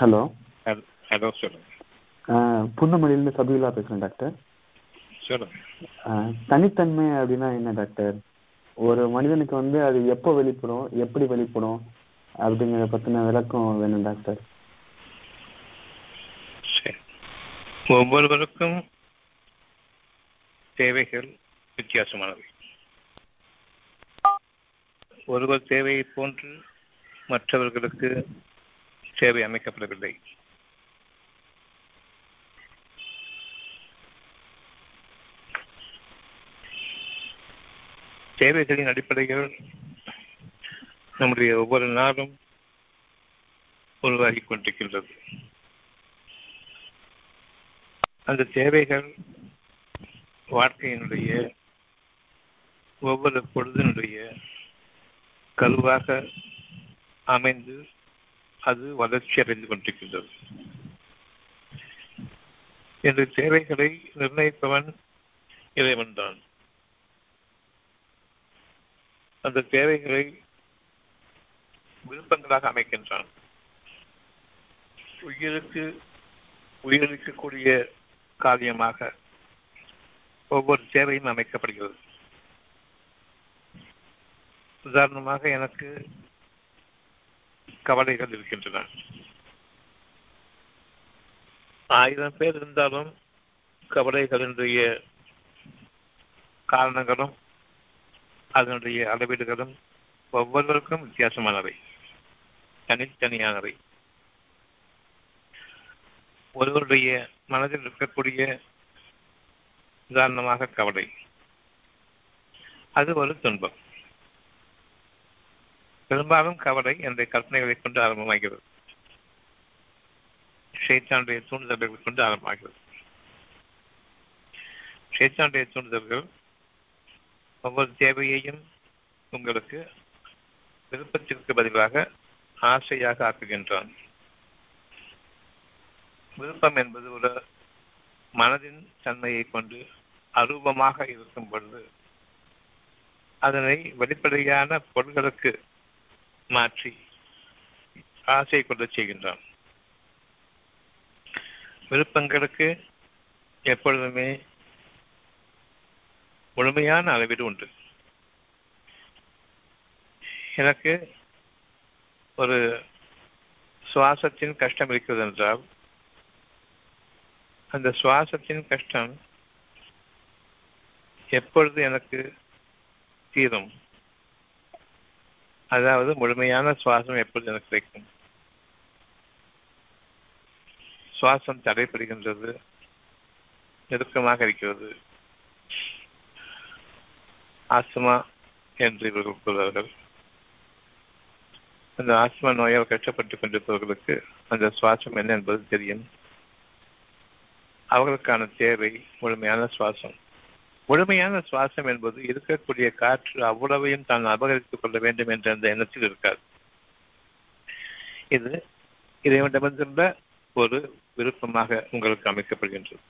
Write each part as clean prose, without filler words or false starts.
Hello hello சொல்லுங்க. புன்னமொழியிலிருந்து சபிலா பேசுறேன் doctor. சொல்லுங்க. தனித்தன்மை அப்படின்னா என்ன டாக்டர்? ஒரு மனிதனுக்கு அது எப்போ வெளிப்படும், எப்படி வெளிப்படும் அப்படிங்கிற பத்தின விளக்கம் வேணும் டாக்டர். ஒவ்வொருவருக்கும் தேவைகள் வித்தியாசமானவை. ஒருவர் தேவையை போன்று மற்றவர்களுக்கு சேவை அமைக்கப்படவில்லை. தேவைகளின் அடிப்படையில் நம்முடைய ஒவ்வொரு நாளும் உருவாகிக் கொண்டிருக்கின்றது. அந்த தேவைகள் வாழ்க்கையினுடைய ஒவ்வொரு பொழுதினுடைய கருவாக அமைந்து அது வளர்ச்சி அடைந்து கொண்டிருக்கின்றது. இந்த தேவைகளை நிர்ணயிப்பவன் இறைவன் தான். அந்த தேவைகளை விருப்பங்களாக அமைக்கின்றான். உயிருக்கு உயிரிக்கக்கூடிய காரியமாக ஒவ்வொரு தேவையும் அமைக்கப்படுகிறது. உதாரணமாக, எனக்கு கவலைகள் இருக்கின்றன. 1000 பேர் இருந்தாலும் கவலைகளினுடைய காரணங்களும் அதனுடைய அளவீடுகளும் ஒவ்வொருவருக்கும் வித்தியாசமானவை, தனித்தனியானவை. ஒருவருடைய மனதில் இருக்கக்கூடிய உதாரணமாக கவலை, அது ஒரு துன்பம். பெரும்பாலும் கவலை என்ற கற்பனைகளை கொண்டு ஆரம்பமாகிறது, ஷைத்தானுடைய தூண்டுதல்களை கொண்டு ஆரம்பமாகிறது. ஷைத்தானுடைய தூண்டுதல்கள் ஒவ்வொரு தேவையையும் உங்களுக்கு விருப்பத்திற்கு பதிலாக ஆசையாக ஆக்குகின்றான். விருப்பம் என்பது ஒரு மனதின் தன்மையை கொண்டு அரூபமாக இருக்கும் பொழுது அதனை வெளிப்படையான பொருட்களுக்கு மாற்றி ஆசை கொள்ள செய்கின்றான். விருப்பங்களுக்கு எப்பொழுதுமே முழுமையான அளவீடு உண்டு. எனக்கு ஒரு சுவாசத்தின் கஷ்டம் இருக்கிறது என்றால் அந்த சுவாசத்தின் கஷ்டம் எப்பொழுது எனக்கு தீரும், அதாவது முழுமையான சுவாசம் எப்பொழுது எனக்கு கிடைக்கும். சுவாசம் தடைபடுகின்றது, நெருக்கமாக இருக்கிறது, ஆஸ்துமா என்று இவர்கள் கூறுவார்கள். அந்த ஆஸ்துமா நோயால் கஷ்டப்பட்டுக் கொண்டிருப்பவர்களுக்கு அந்த சுவாசம் என்ன என்பது தெரியும். அவர்களுக்கான தேவை முழுமையான சுவாசம். முழுமையான சுவாசம் என்பது இருக்கக்கூடிய காற்று அவ்வளவையும் தான் அபகரித்துக் கொள்ள வேண்டும் என்ற அந்த எண்ணத்தில் இருக்காது. இது இறைவனிடமிருந்துள்ள ஒரு விருப்பமாக உங்களுக்கு அமைக்கப்படுகின்றது.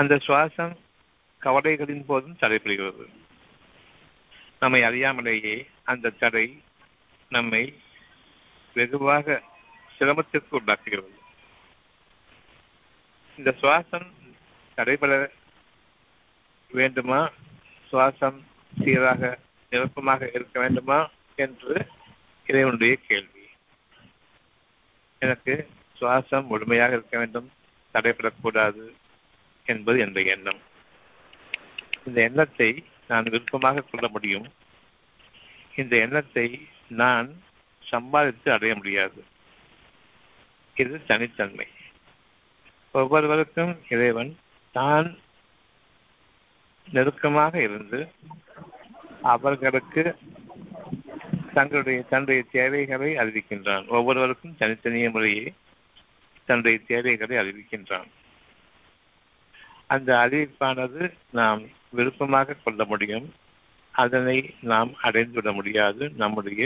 அந்த சுவாசம் கவலைகளின் போதும் தடைபடுகிறது. நம்மை அறியாமலேயே அந்த தடை நம்மை வெகுவாக சிரமத்திற்கு உள்ளாக்குகிறது. இந்த சுவாசம் தடைபட வேண்டுமா, சுவாசம் சீராக நிரப்பமாக இருக்க வேண்டுமா என்று இறைவனுடைய கேள்வி. எனக்கு சுவாசம் முழுமையாக இருக்க வேண்டும், தடைபடக்கூடாது என்பது என்ற எண்ணம். இந்த எண்ணத்தை நான் விருப்பமாக கொள்ள முடியும். இந்த எண்ணத்தை நான் சம்பாதித்து அடைய முடியாது. இது தனித்தன்மை. ஒவ்வொருவருக்கும் இறைவன் தான் நெருக்கமாக இருந்து அவர்களுக்கு தன்னுடைய தேவைகளை அறிவிக்கின்றான். ஒவ்வொருவருக்கும் தனித்தனிய முறையே தன்னுடைய தேவைகளை அறிவிக்கின்றான். அந்த அறிவிப்பானது நாம் விருப்பமாக கொள்ள முடியும். அதனை நாம் அடைந்துவிட முடியாது. நம்முடைய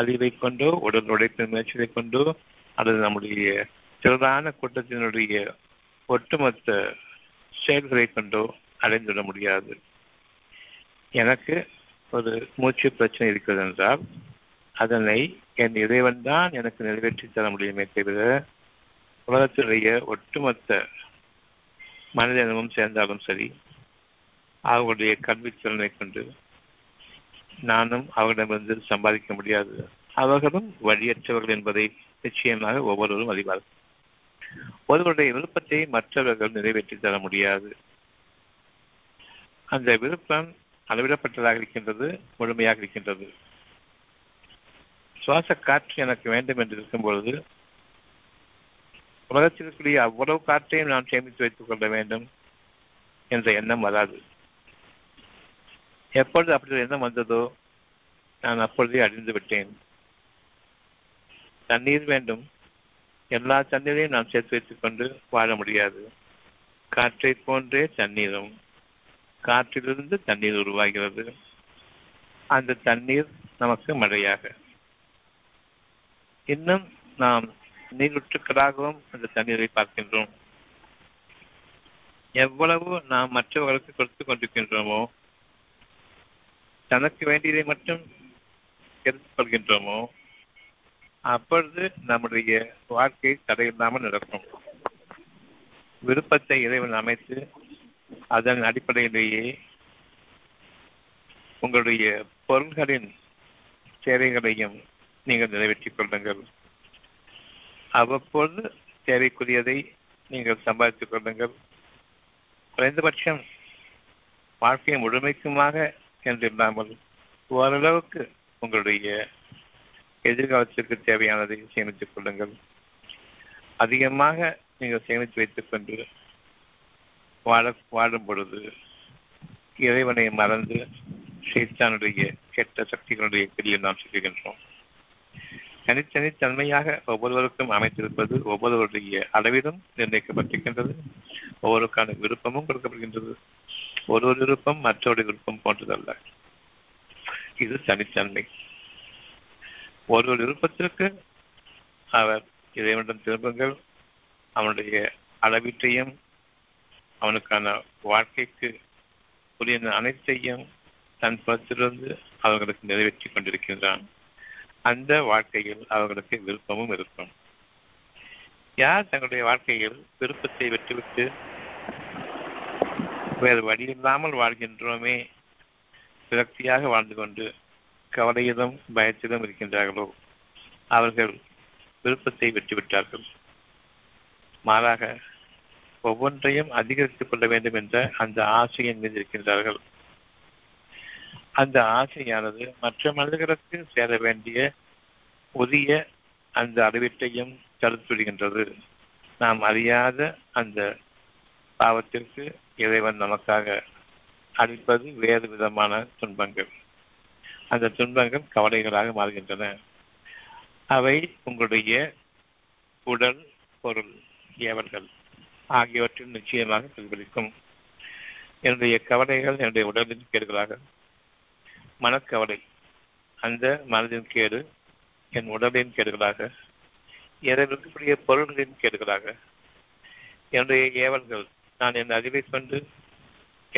அறிவை கொண்டோ, உடல் உழைப்பின் முயற்சியை கொண்டோ, அல்லது நம்முடைய திரளான கூட்டத்தினுடைய ஒட்டுமொத்த செயல்களை கொண்டோ அடைந்துவிட முடியாது. எனக்கு ஒரு மூச்சு பிரச்சனை இருக்கிறது என்றால் அதனை என் இறைவன் தான் எனக்கு நிறைவேற்றி தர முடியுமே தவிர உலகத்தினுடைய ஒட்டுமொத்த மனிதனமும் சேர்ந்தாலும் சரி அவர்களுடைய கல்வித்திறனை கொண்டு நானும் அவர்களிடமிருந்து சம்பாதிக்க முடியாது. அவர்களும் வழியற்றவர்கள் என்பதை நிச்சயமாக ஒவ்வொருவரும் அறிவார்கள். ஒருவருடைய விருப்பத்தை மற்றவர்கள் நிறைவேற்றி தர முடியாது. அந்த விருப்பம் அளவிடப்பட்டதாக இருக்கின்றது, முழுமையாக இருக்கின்றது. சுவாச காற்று எனக்கு வேண்டும் என்று இருக்கும்பொழுது உலகத்திற்குரிய அவ்வளவு காற்றையும் நான் சேமித்து வைத்துக் கொள்ள வேண்டும் என்ற எண்ணம் வராது. எப்பொழுது அப்படி எண்ணம் வந்ததோ நான் அப்பொழுதே அழிந்து விட்டேன். தண்ணீர் வேண்டும், எல்லா தண்ணீரையும் நாம் சேர்த்து வைத்துக் கொண்டு வாழ முடியாது. காற்றை போன்றே தண்ணீரும், காற்றிலிருந்து தண்ணீர் உருவாகிறது. அந்த தண்ணீர் நமக்கு மழையாக, இன்னும் நாம் நீருற்றுக்களாகவும் அந்த தண்ணீரை பார்க்கின்றோம். எவ்வளவு நாம் மற்றவர்களுக்கு கொடுத்து கொண்டிருக்கின்றோமோ, தனக்கு வேண்டியதை மட்டும் எடுத்துக் கொள்கின்றோமோ, அப்பொழுது நம்முடைய வாழ்க்கை தடையில்லாமல் நடக்கும். விருப்பத்தை இறைவன் அமைத்து அதன் அடிப்படையிலேயே உங்களுடைய பொருள்களின் தேவைகளையும் நீங்கள் நிறைவேற்றிக் கொள்ளுங்கள். அவ்வப்போது தேவைக்குரியதை நீங்கள் சம்பாதித்துக் கொள்ளுங்கள். குறைந்தபட்சம் வாழ்க்கையை முழுமைக்குமாக என்றில்லாமல் ஓரளவுக்கு உங்களுடைய எதிர்காலத்திற்கு தேவையானதை சேமித்துக் கொள்ளுங்கள். அதிகமாக நீங்கள் சேமித்து வைத்துக் கொண்டு வாழும் பொழுது இறைவனை மறந்து சைத்தானுடைய கெட்ட சக்திகளுடைய பிடியில் நாம் சிக்குகின்றோம். தனித்தனித்தன்மையாக ஒவ்வொருவருக்கும் அமைத்திருப்பது ஒவ்வொருவருடைய அளவிலும் நிர்ணயிக்கப்பட்டிருக்கின்றது. ஒவ்வொருக்கான விருப்பமும் கொடுக்கப்படுகின்றது. ஒரு விருப்பம் மற்றவருடைய விருப்பம் போன்றதல்ல. இது தனித்தன்மை. ஒருவர் விருப்பத்திற்கு அவர் இறைவனிடம் திரும்புங்கள். அவனுடைய அளவீட்டையும் அவனுக்கான வாழ்க்கைக்கு உரிய அனைத்தையும் தன் புறத்திலிருந்து அவர்களுக்கு நிறைவேற்றி கொண்டிருக்கின்றான். அந்த வாழ்க்கையில் அவர்களுக்கு விருப்பமும் இருக்கும். யார் தங்களுடைய வாழ்க்கையில் விருப்பத்தை விட்டுவிட்டு வேறு வழியில்லாமல் வாழ்கின்றோமே, விரக்தியாக வாழ்ந்து கொண்டு கவலையிலும் பயத்திலும் இருக்கின்றார்களோ, அவர்கள் விருப்பத்தை விட்டுவிட்டார்கள். மாறாக ஒவ்வொன்றையும் அதிகரித்துக் கொள்ள வேண்டும் என்ற அந்த ஆசையின் மீது இருக்கின்றார்கள். அந்த ஆசையானது மற்ற மனிதர்களுக்கு சேர வேண்டிய உரிய அந்த அறிவிட்டையும் தடுத்துவிடுகின்றது. நாம் அறியாத அந்த பாவத்திற்கு இறைவன் நமக்காக அளிப்பது வேறு விதமான துன்பங்கள். அந்த துன்பங்கள் கவலைகளாக மாறுகின்றன. அவை உங்களுடைய உடல், பொருள், ஏவல்கள் ஆகியவற்றில் நிச்சயமாக பிரதிபலிக்கும். என்னுடைய கவலைகள் என்னுடைய உடலின் கேடுகளாக, மனக்கவலை அந்த மனதின் கேடு என் உடலின் கேடுகளாக, இறைவனுக்குரிய பொருள்களின் கேடுகளாக, என்னுடைய ஏவல்கள் நான் என் அறிவை கொண்டு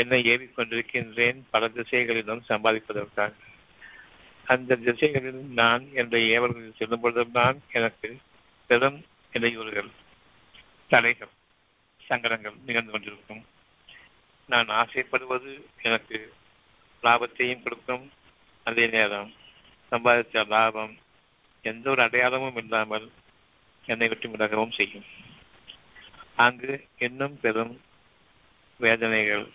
என்னை ஏவிக் கொண்டிருக்கின்றேன் பல திசைகளிலும் சம்பாதிப்பதற்காக. அந்த திசைகளில் நான் என்னுடைய ஏவல்களில் செல்லும் பொழுதுதான் எனக்கு பெரும் இடையூறுகள், தடைகள், சங்கடங்கள் நிகழ்ந்து கொண்டிருக்கும். நான் ஆசைப்படுவது எனக்கு லாபத்தையும் கொடுக்கும். அதே நேரம் சம்பாதித்த லாபம் எந்த ஒரு அடையாளமும் இல்லாமல் என்னை விட்டு விலகவும் செய்யும். அங்கு இன்னும் பெரும் வேதனைகள்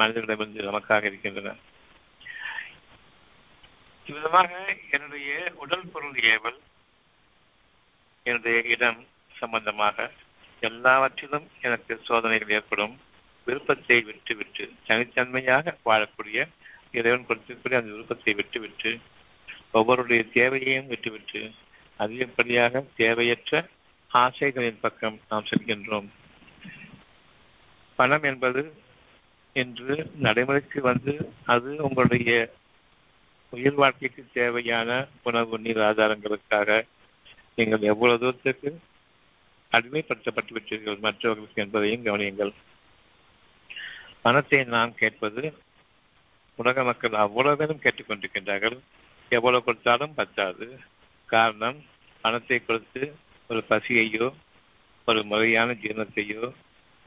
மனிதர்களிடமிருந்து நமக்காக இருக்கின்றன. இவ்விதமாக என்னுடைய உடல், பொருள், ஏவல், என்னுடைய இடம் சம்பந்தமாக எல்லாவற்றிலும் எனக்கு சோதனைகள் ஏற்படும். விருப்பத்தை விட்டுவிட்டு தனித்தன்மையாக வாழக்கூடிய இறைவன் கொடுத்திருப்பதை அந்த விருப்பத்தை விட்டுவிட்டு ஒவ்வொருடைய தேவையையும் விட்டுவிட்டு அதிகப்படியாக தேவையற்ற ஆசைகளின் பக்கம் நாம் செல்கின்றோம். பணம் என்பது இன்று நடைமுறைக்கு வந்து அது உங்களுடைய உயிர் வாழ்க்கைக்கு தேவையான உணவு, நீர் ஆதாரங்களுக்காக நீங்கள் எவ்வளவு தூரத்துக்கு அடிமைப்படுத்தப்பட்டு விட்டீர்கள் மற்றவர்களுக்கு என்பதையும் கவனியுங்கள். பணத்தை நாம் கேட்பது உலக மக்கள் அவ்வளவு பேரும் கேட்டுக்கொண்டிருக்கின்றார்கள். எவ்வளவு கொடுத்தாலும் பத்தாது. காரணம், பணத்தை கொடுத்து ஒரு பசியையோ ஒரு முறையான ஜீரணத்தையோ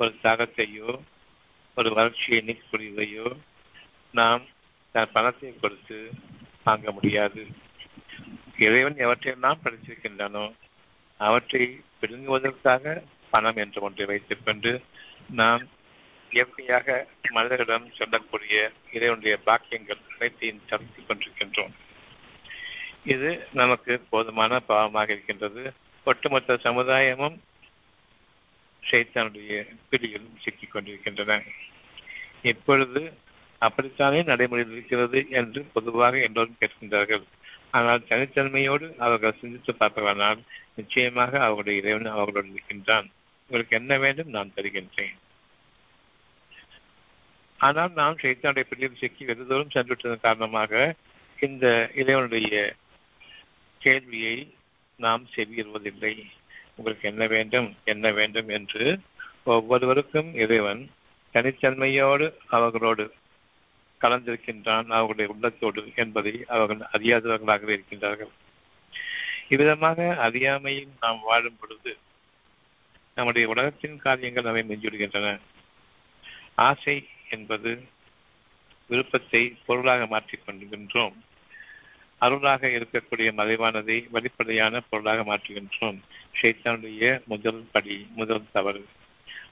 ஒரு தாகத்தையோ ஒரு வறட்சியை நீக்கக்கூடியதையோ நாம் தன் பணத்தை கொடுத்து வாங்க முடியாது. இறைவன் எவற்றையெல்லாம் படைத்திருக்கின்றனோ அவற்றை பிடுங்குவதற்காக பணம் என்று ஒன்றை வைத்துக் கொண்டு நாம் இயற்கையாக மனிதர்களிடம் சொல்லக்கூடிய இறைவனுடைய பாக்கியங்கள் அனைத்தையும் தடுத்து கொண்டிருக்கின்றோம். இது நமக்கு போதுமான பாவமாக இருக்கின்றது. ஒட்டுமொத்த சமுதாயமும் சைத்தானுடைய பிடியில் சிக்கிக் கொண்டிருக்கின்றன. இப்பொழுது அப்படித்தானே நடைமுறையில் இருக்கிறது என்று பொதுவாக எல்லோரும் கேட்கின்றார்கள். ஆனால் தனித்தன்மையோடு அவர்கள் சிந்தித்து பார்ப்பவனால் நிச்சயமாக அவர்களுடைய இறைவன் அவர்களுடன் இருக்கின்றான். உங்களுக்கு என்ன வேண்டும் நான் தருகின்றேன். ஆனால் நாம் சைத்தானுடைய பிடியில் சிக்கி வெறுதோறும் சென்றுவிட்டதன் காரணமாக இந்த இறைவனுடைய கேள்வியை நாம் செவியுறுவதில்லை. உங்களுக்கு என்ன வேண்டும் என்ன வேண்டும் என்று ஒவ்வொருவருக்கும் இறைவன் தனித்தன்மையோடு அவர்களோடு கலந்திருக்கின்றான், அவர்களுடைய உள்ளத்தோடு என்பதை அவர்கள் அறியாதவர்களாகவே இருக்கின்றார்கள். இவ்விதமாக அறியாமையில் நாம் வாழும் பொழுது நம்முடைய உலகத்தின் காரியங்கள் நம்மை மிஞ்சிவிடுகின்றன. ஆசை என்பது விருப்பத்தை பொருளாக மாற்றிக் கொள்கின்றோம். அருளாக இருக்கக்கூடிய மறைவானதை வெளிப்படையான பொருளாக மாற்றுகின்றோம். சைத்தானுடைய முதல் படி, முதல் தவறு.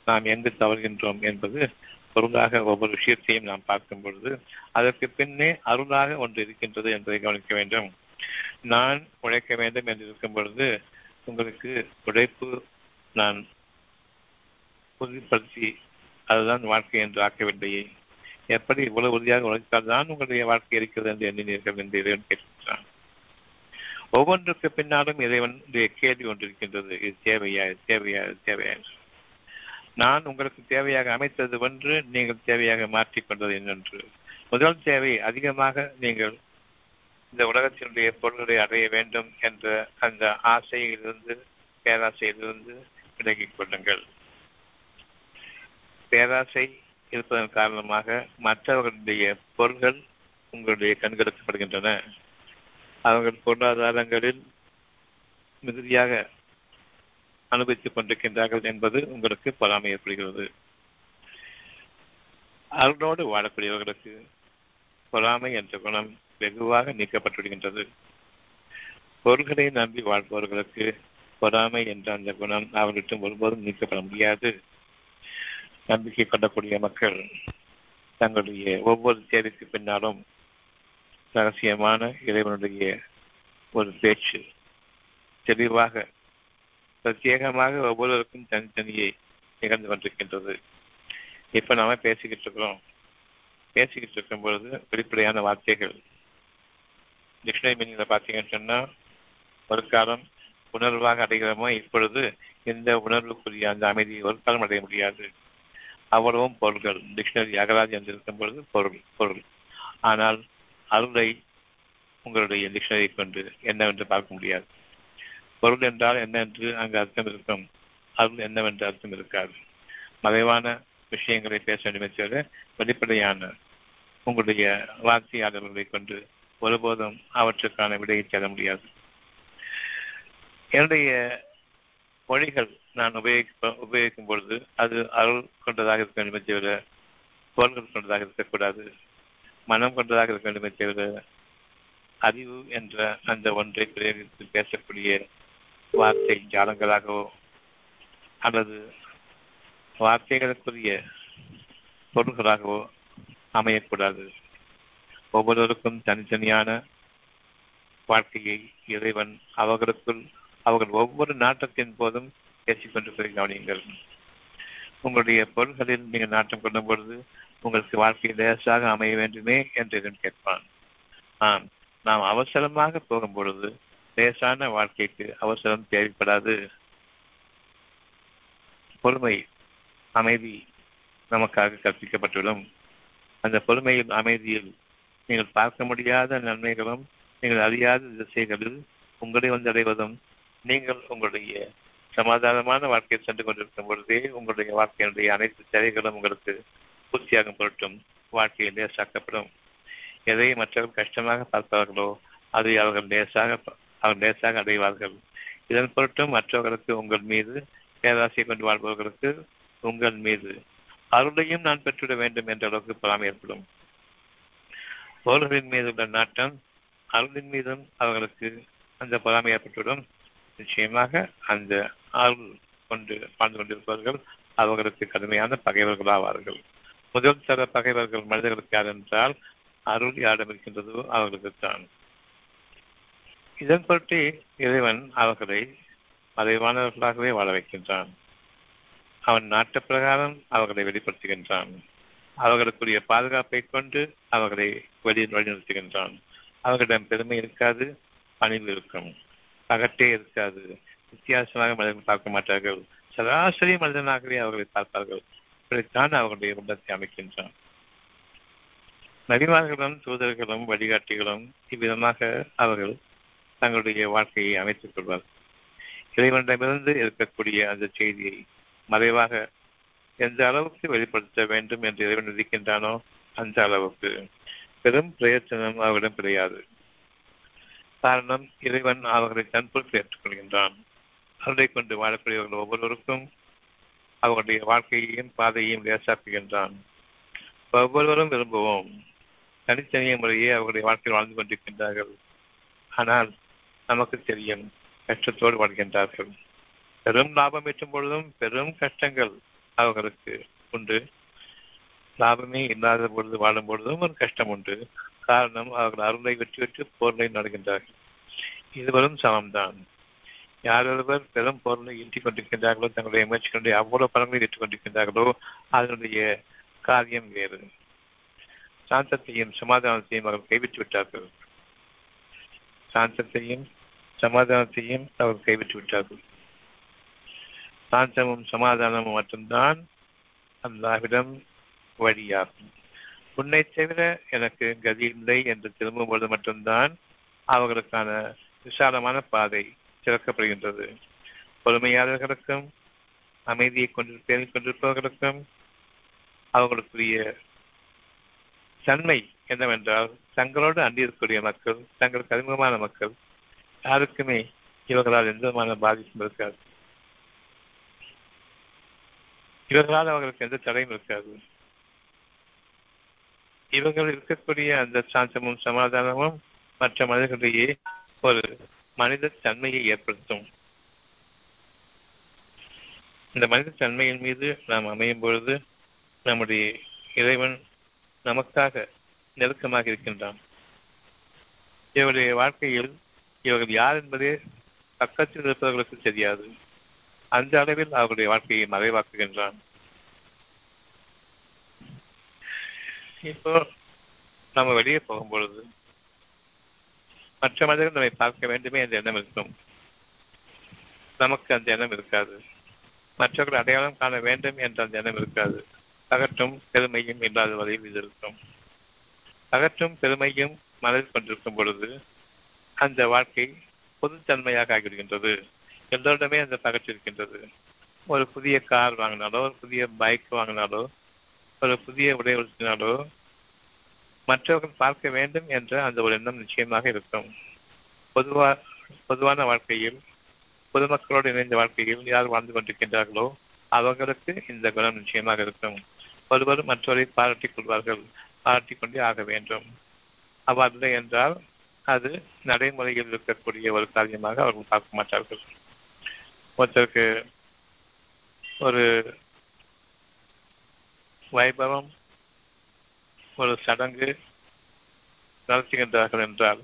நாம் எங்கு தவறுகின்றோம் என்பது பொருளாக ஒவ்வொரு விஷயத்தையும் நாம் பார்க்கும் பொழுது அதற்கு பின்னே அருளாக ஒன்று இருக்கின்றது என்பதை கவனிக்க வேண்டும். நான் உழைக்க வேண்டும் என்று இருக்கும் பொழுது உங்களுக்கு உழைப்பு நான் உறுதிப்படுத்தி அதுதான் வாழ்க்கை என்று ஆக்கவில்லையே. எப்படி இவ்வளவு உறுதியாக உழைத்தால் தான் உங்களுடைய வாழ்க்கை இருக்கிறது என்று எண்ணினீர்கள் என்று இறைவன் கேட்கின்றான். ஒவ்வொன்றுக்கு பின்னாலும் இறைவனுடைய கேள்வி ஒன்று இருக்கின்றது. இது தேவையா, இது தேவையா, இது தேவையா. நான் உங்களுக்கு தேவையாக அமைத்தது ஒன்று, நீங்கள் தேவையாக மாற்றிக்கொண்டது என்னென்று. முதல் தேவை அதிகமாக நீங்கள் இந்த உலகத்தினுடைய பொருள்களை அடைய வேண்டும் என்ற அந்த ஆசையிலிருந்து பேராசையிலிருந்து விலகிக் கொள்ளுங்கள். பேராசை இருப்பதன் காரணமாக மற்றவர்களுடைய பொருள்கள் உங்களுடைய கண்களுக்கப்படுகின்றன. அவர்கள் பொருளாதாரங்களில் மிகுதியாக அனுபவித்துக் கொண்டிருக்கின்றார்கள் என்பது உங்களுக்கு பொறாமை ஏற்படுகிறது. அருளோடு வாழக்கூடியவர்களுக்கு பொறாமை என்ற குணம் வெகுவாக நீக்கப்பட்டுவிடுகின்றது. பொருள்களை நம்பி வாழ்பவர்களுக்கு பொறாமை என்ற அந்த குணம் அவர்களிடம் ஒருபோதும் நீக்கப்பட முடியாது. நம்பிக்கை கொள்ளக்கூடிய மக்கள் தங்களுடைய ஒவ்வொரு தேவைக்கு பின்னாலும் ரகசியமான இறைவனுடைய ஒரு பேச்சு தெளிவாக பிரத்யேகமாக ஒவ்வொருவருக்கும் தனித்தனியை நிகழ்ந்து கொண்டிருக்கின்றது. இப்போ நாம் பேசிக்கிட்டு இருக்கும் பொழுது வெளிப்படையான வார்த்தைகள் டிக்ஷனரி மீனிங்கில் பார்த்தீங்கன்னு சொன்னால் ஒரு காலம் உணர்வாக அடைகிறோமோ, இப்பொழுது இந்த உணர்வுக்குரிய அந்த அமைதியை ஒரு காலம் அடைய முடியாது. அவ்வளவும் பொருள்கள். டிக்ஷனரி அகராதி என்று இருக்கும் பொழுது பொருள். ஆனால் அருளை உங்களுடைய டிக்ஷனரி கொண்டு என்னவென்று பார்க்க முடியாது. பொருள் என்றால் என்ன என்று அங்கு அர்த்தம் இருக்கும், அருள் என்னவென்று அர்த்தம் இருக்காது. மறைவான விஷயங்களை பேச வேண்டுமே தவிர வெளிப்படையான உங்களுடைய வார்த்தையாளர்களை கொண்டு ஒருபோதும் அவற்றுக்கான விடையை தேட முடியாது. என்னுடைய மொழிகள் நான் உபயோகிக்கும் பொழுது அது அருள் கொண்டதாக இருக்க வேண்டுமே தவிர பொருள்கள் கொண்டதாக இருக்கக்கூடாது. மனம் கொண்டதாக இருக்க வேண்டுமே தவிர அறிவு என்ற அந்த ஒன்றை பிரயோகித்து பேசக்கூடிய வார்த்தை ஜாலங்களாகவோ அல்லது வார்த்தைகளுக்குரிய பொருள்களாகவோ அமையக்கூடாது. ஒவ்வொருவருக்கும் தனித்தனியான வாழ்க்கையை இறைவன் அவர்களுக்குள் அவர்கள் ஒவ்வொரு நாட்டத்தின் போதும் பேசிக்கொண்டு கவனியுங்கள். உங்களுடைய பொருள்களில் நீங்கள் நாட்டம் கொள்ளும் பொழுது உங்களுக்கு வாழ்க்கை லேசாக அமைய வேண்டுமே என்று இறைவன் கேட்பான். ஆம், நாம் அவசரமாக போகும் பொழுது லேசான வாழ்க்கைக்கு அவசரம் தேவைப்படாது. பொறுமை, அமைதி நமக்காக கற்பிக்கப்பட்டுவிடும். அந்த பொறுமையில் அமைதியில் நீங்கள் பார்க்க முடியாத நன்மைகளும் நீங்கள் அறியாத திசைகளில் உங்களை வந்தடைவதும் நீங்கள் உங்களுடைய சமாதானமான வாழ்க்கையை சென்று கொண்டிருக்கும் பொழுதே உங்களுடைய வாழ்க்கையினுடைய அனைத்து தேவைகளும் உங்களுக்கு பூர்த்தியாகும் பொருட்டும் வாழ்க்கையை லேசாக்கப்படும். எதை மற்றவர்கள் கஷ்டமாக பார்த்தார்களோ அதை அவர்கள் லேசாக அவர் லேசாக அடைவார்கள். இதன் பொருட்டும் மற்றவர்களுக்கு உங்கள் மீது, பேராசையை கொண்டு வாழ்பவர்களுக்கு உங்கள் மீது அருளையும் நான் பெற்றுவிட வேண்டும் என்ற அளவுக்கு பலம் ஏற்படும். பொருள்களின் மீது உள்ள நாட்டம் அருளின் மீதும் அவர்களுக்கு அந்த பலம் ஏற்பட்டுவிடும். நிச்சயமாக அந்த அருள் கொண்டு வாழ்ந்து கொண்டிருப்பவர்கள் அவர்களுக்கு கடுமையான பகைவர்களாவார்கள். முதல் தர பகைவர்கள் மனிதர்களுக்கு யார் என்றால் அருள் யாரிடம் இருக்கின்றதோ அவர்களுக்குத்தான். இதன் பொருட்டு இறைவன் அவர்களை மறைவானவர்களாகவே வாழ வைக்கின்றான். அவன் நாட்டு பிரகாரம் அவர்களை வெளிப்படுத்துகின்றான். அவர்களுக்குரிய பாதுகாப்பை கொண்டு அவர்களை வழிநிறுத்துகின்றான். அவர்களிடம் பெருமை இருக்காது, பணிவு இருக்கும், பகட்டே இருக்காது. வித்தியாசமாக மனிதர்கள் பார்க்க மாட்டார்கள், சராசரி மனிதனாகவே அவர்களை பார்ப்பார்கள். இப்படித்தான் அவர்களுடைய உள்ளத்தை அமைக்கின்றான். நபிமார்களும் தூதர்களும் வழிகாட்டிகளும் இவ்விதமாக அவர்கள் தங்களுடைய வாழ்க்கையை அமைத்துக் கொள்வார்கள். இறைவனிடமிருந்து இருக்கக்கூடிய அந்த செய்தியை மறைவாக எந்த அளவுக்கு வெளிப்படுத்த வேண்டும் என்று இறைவன் இருக்கின்றானோ அந்த அளவுக்கு பெரும் பிரயத்தனம் அவரிடம் கிடையாது. காரணம், இறைவன் அவர்களை தன்பொருள் ஏற்றுக்கொள்கின்றான். அவர்களை கொண்டு வாழக்கூடியவர்கள் ஒவ்வொருவருக்கும் அவர்களுடைய வாழ்க்கையையும் பாதையையும் லேசாக்குகின்றான். ஒவ்வொருவரும் விரும்புவோம் தனித்தனிய முறையே அவர்களுடைய வாழ்க்கையில் வாழ்ந்து கொண்டிருக்கின்றார்கள். ஆனால் நமக்கு தெரியும் கஷ்டத்தோடு வாழ்கின்றார்கள். பெரும் லாபம் ஈட்டும் பொழுதும் பெரும் கஷ்டங்கள் அவர்களுக்கு உண்டு. லாபமே இல்லாத பொழுது வாழும் பொழுதும் ஒரு கஷ்டம் உண்டு. காரணம், அவர்கள் அருளை வெற்றி வெற்றி போர்களை நடக்கின்றார்கள். இதுவரும் சமம்தான். யாரொருவர் பெரும் பொருளை ஈட்டிக் கொண்டிருக்கின்றார்களோ, தங்களுடைய முயற்சிகளுடைய அவ்வளவு பலன்களை ஈட்டுக் கொண்டிருக்கின்றார்களோ, அதனுடைய காரியம் வேறு. சாந்தத்தையும் சமாதானத்தையும் அவர்கள் கைவிட்டு விட்டார்கள். சாந்தத்தையும் சமாதானத்தையும் அவர்கள் கைவிட்டு விட்டார்கள். சாந்தமும் சமாதானமும் மட்டும்தான் அல்லாஹ்விடம் வழியாகும். உன்னை தவிர எனக்கு கதி இல்லை என்று திரும்பும்போது மட்டும்தான் அவர்களுக்கான விசாலமான பாதை திறக்கப்படுகின்றது. பொறுமையாளர்களுக்கும் அமைதியை தேடிக் கொண்டிருப்பவர்களுக்கும் அவர்களுக்குரிய தன்மை என்னவென்றால், தங்களோடு அண்டியிருக்கக்கூடிய மக்கள், தங்களுக்கு அறிமுகமான மக்கள், யாருக்குமே இவர்களால் எந்த விதமான பாதிப்பும் இருக்காது. இவர்களால் அவர்களுக்கு எந்த தடையும் இருக்காது. இவர்கள் இருக்கக்கூடிய அந்த சாந்தமும் சமாதானமும் மற்ற மனிதர்களிடையே ஒரு மனித தன்மையை ஏற்படுத்தும். இந்த மனித தன்மையின் மீது நாம் அமையும் பொழுது நம்முடைய இறைவன் நமக்காக நெருக்கமாக இருக்கின்றான். இவருடைய வாழ்க்கையில் இவர்கள் யார் என்பதே பக்கத்தில் இருப்பவர்களுக்கு தெரியாது. அந்த அளவில் அவருடைய வாழ்க்கையை மறைவாக்குகின்றான். இப்போ நம்ம வெளியே போகும்பொழுது மற்ற மனிதர்கள் நம்மை பார்க்க வேண்டுமே என்ற எண்ணம் இருக்கும். நமக்கு அந்த எண்ணம் இருக்காது. மற்றவர்கள் அடையாளம் காண வேண்டும் என்ற அந்த எண்ணம் இருக்காது. அகற்றும் பெருமையும் இல்லாத வரையில் இது இருக்கும். அகற்றும் பெருமையும் மனதில் கொண்டிருக்கும் பொழுது அந்த வாழ்க்கை பொதுத்தன்மையாக ஆகிவிடுகின்றது. எல்லோருடமே அந்த பகற்றிருக்கின்றது. ஒரு புதிய கார் வாங்கினாலோ, ஒரு புதிய பைக் வாங்கினாலோ, ஒரு புதிய உடை உடுத்தினாலோ மற்றவர்கள் பார்க்க வேண்டும் என்ற அந்த ஒரு எண்ணம் நிச்சயமாக இருக்கும். பொதுவான வாழ்க்கையில், பொதுமக்களோடு இணைந்த வாழ்க்கையில் யார் வாழ்ந்து கொண்டிருக்கின்றார்களோ அவர்களுக்கு இந்த குணம் நிச்சயமாக இருக்கும். ஒருவர் மற்றவரை பாராட்டிக் கொள்வார்கள். பாராட்டிக் கொண்டே ஆக வேண்டும். அவ்வாறு என்றால் அது நடைமுறையில் இருக்கக்கூடிய ஒரு காரியமாக அவர்கள் பார்க்க மாட்டார்கள். ஒருத்தருக்கு ஒரு வைபவம், ஒரு சடங்கு நடத்துகின்றார்கள் என்றால்,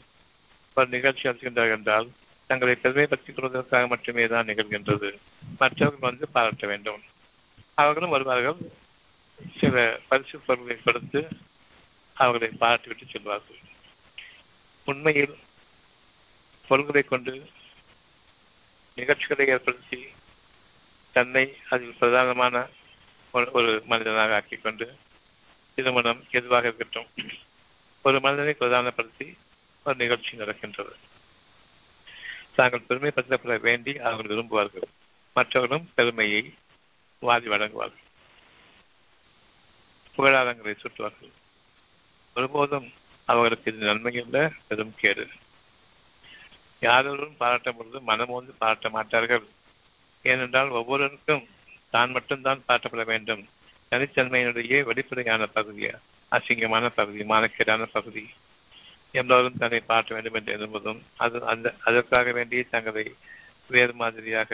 ஒரு நிகழ்ச்சி நடத்துகின்றார்கள் என்றால் தங்களை பெருமைப்படுத்திக் கொள்வதற்காக மட்டுமே தான் நிகழ்கின்றது. மற்றவர்கள் வந்து பாராட்ட வேண்டும். அவர்களும் வருவார்கள், சில பரிசு பொருட்களை கொடுத்து அவர்களை பாராட்டிவிட்டு செல்வார்கள். உண்மையில் பொருள்களை கொண்டு நிகழ்ச்சிகளை ஏற்படுத்தி தன்னை அதில் பிரதானமான ஒரு மனிதனாக ஆக்கிக்கொண்டு, திருமணம் எதுவாக இருக்கட்டும், ஒரு மனிதனை பிரதானப்படுத்தி ஒரு நிகழ்ச்சி நடக்கின்றது. தாங்கள் பெருமைப்படுத்தப்பட வேண்டி அவர்கள் விரும்புவார்கள். மற்றவர்களும் பெருமையை வாதி வழங்குவார்கள். புகழாரங்களை சுற்றுவார்கள். ஒருபோதும் அவர்களுக்கு இது நன்மையுள்ள பெரும் கேடு. யாரொருவரும் பாராட்டும் பொழுது மனம் வந்து பாராட்ட மாட்டார்கள். ஏனென்றால் ஒவ்வொருவருக்கும் தான் மட்டும்தான் பாராட்டப்பட வேண்டும். தனித்தன்மையினுடைய வெளிப்படையான பகுதி, அசிங்கமான பகுதி, மானக்கேடான பகுதி. எல்லோரும் தன்னை பாராட்ட வேண்டும் என்று எண்ணுவதும் அது அந்த அதற்காக வேண்டிய தங்களை உயர் மாதிரியாக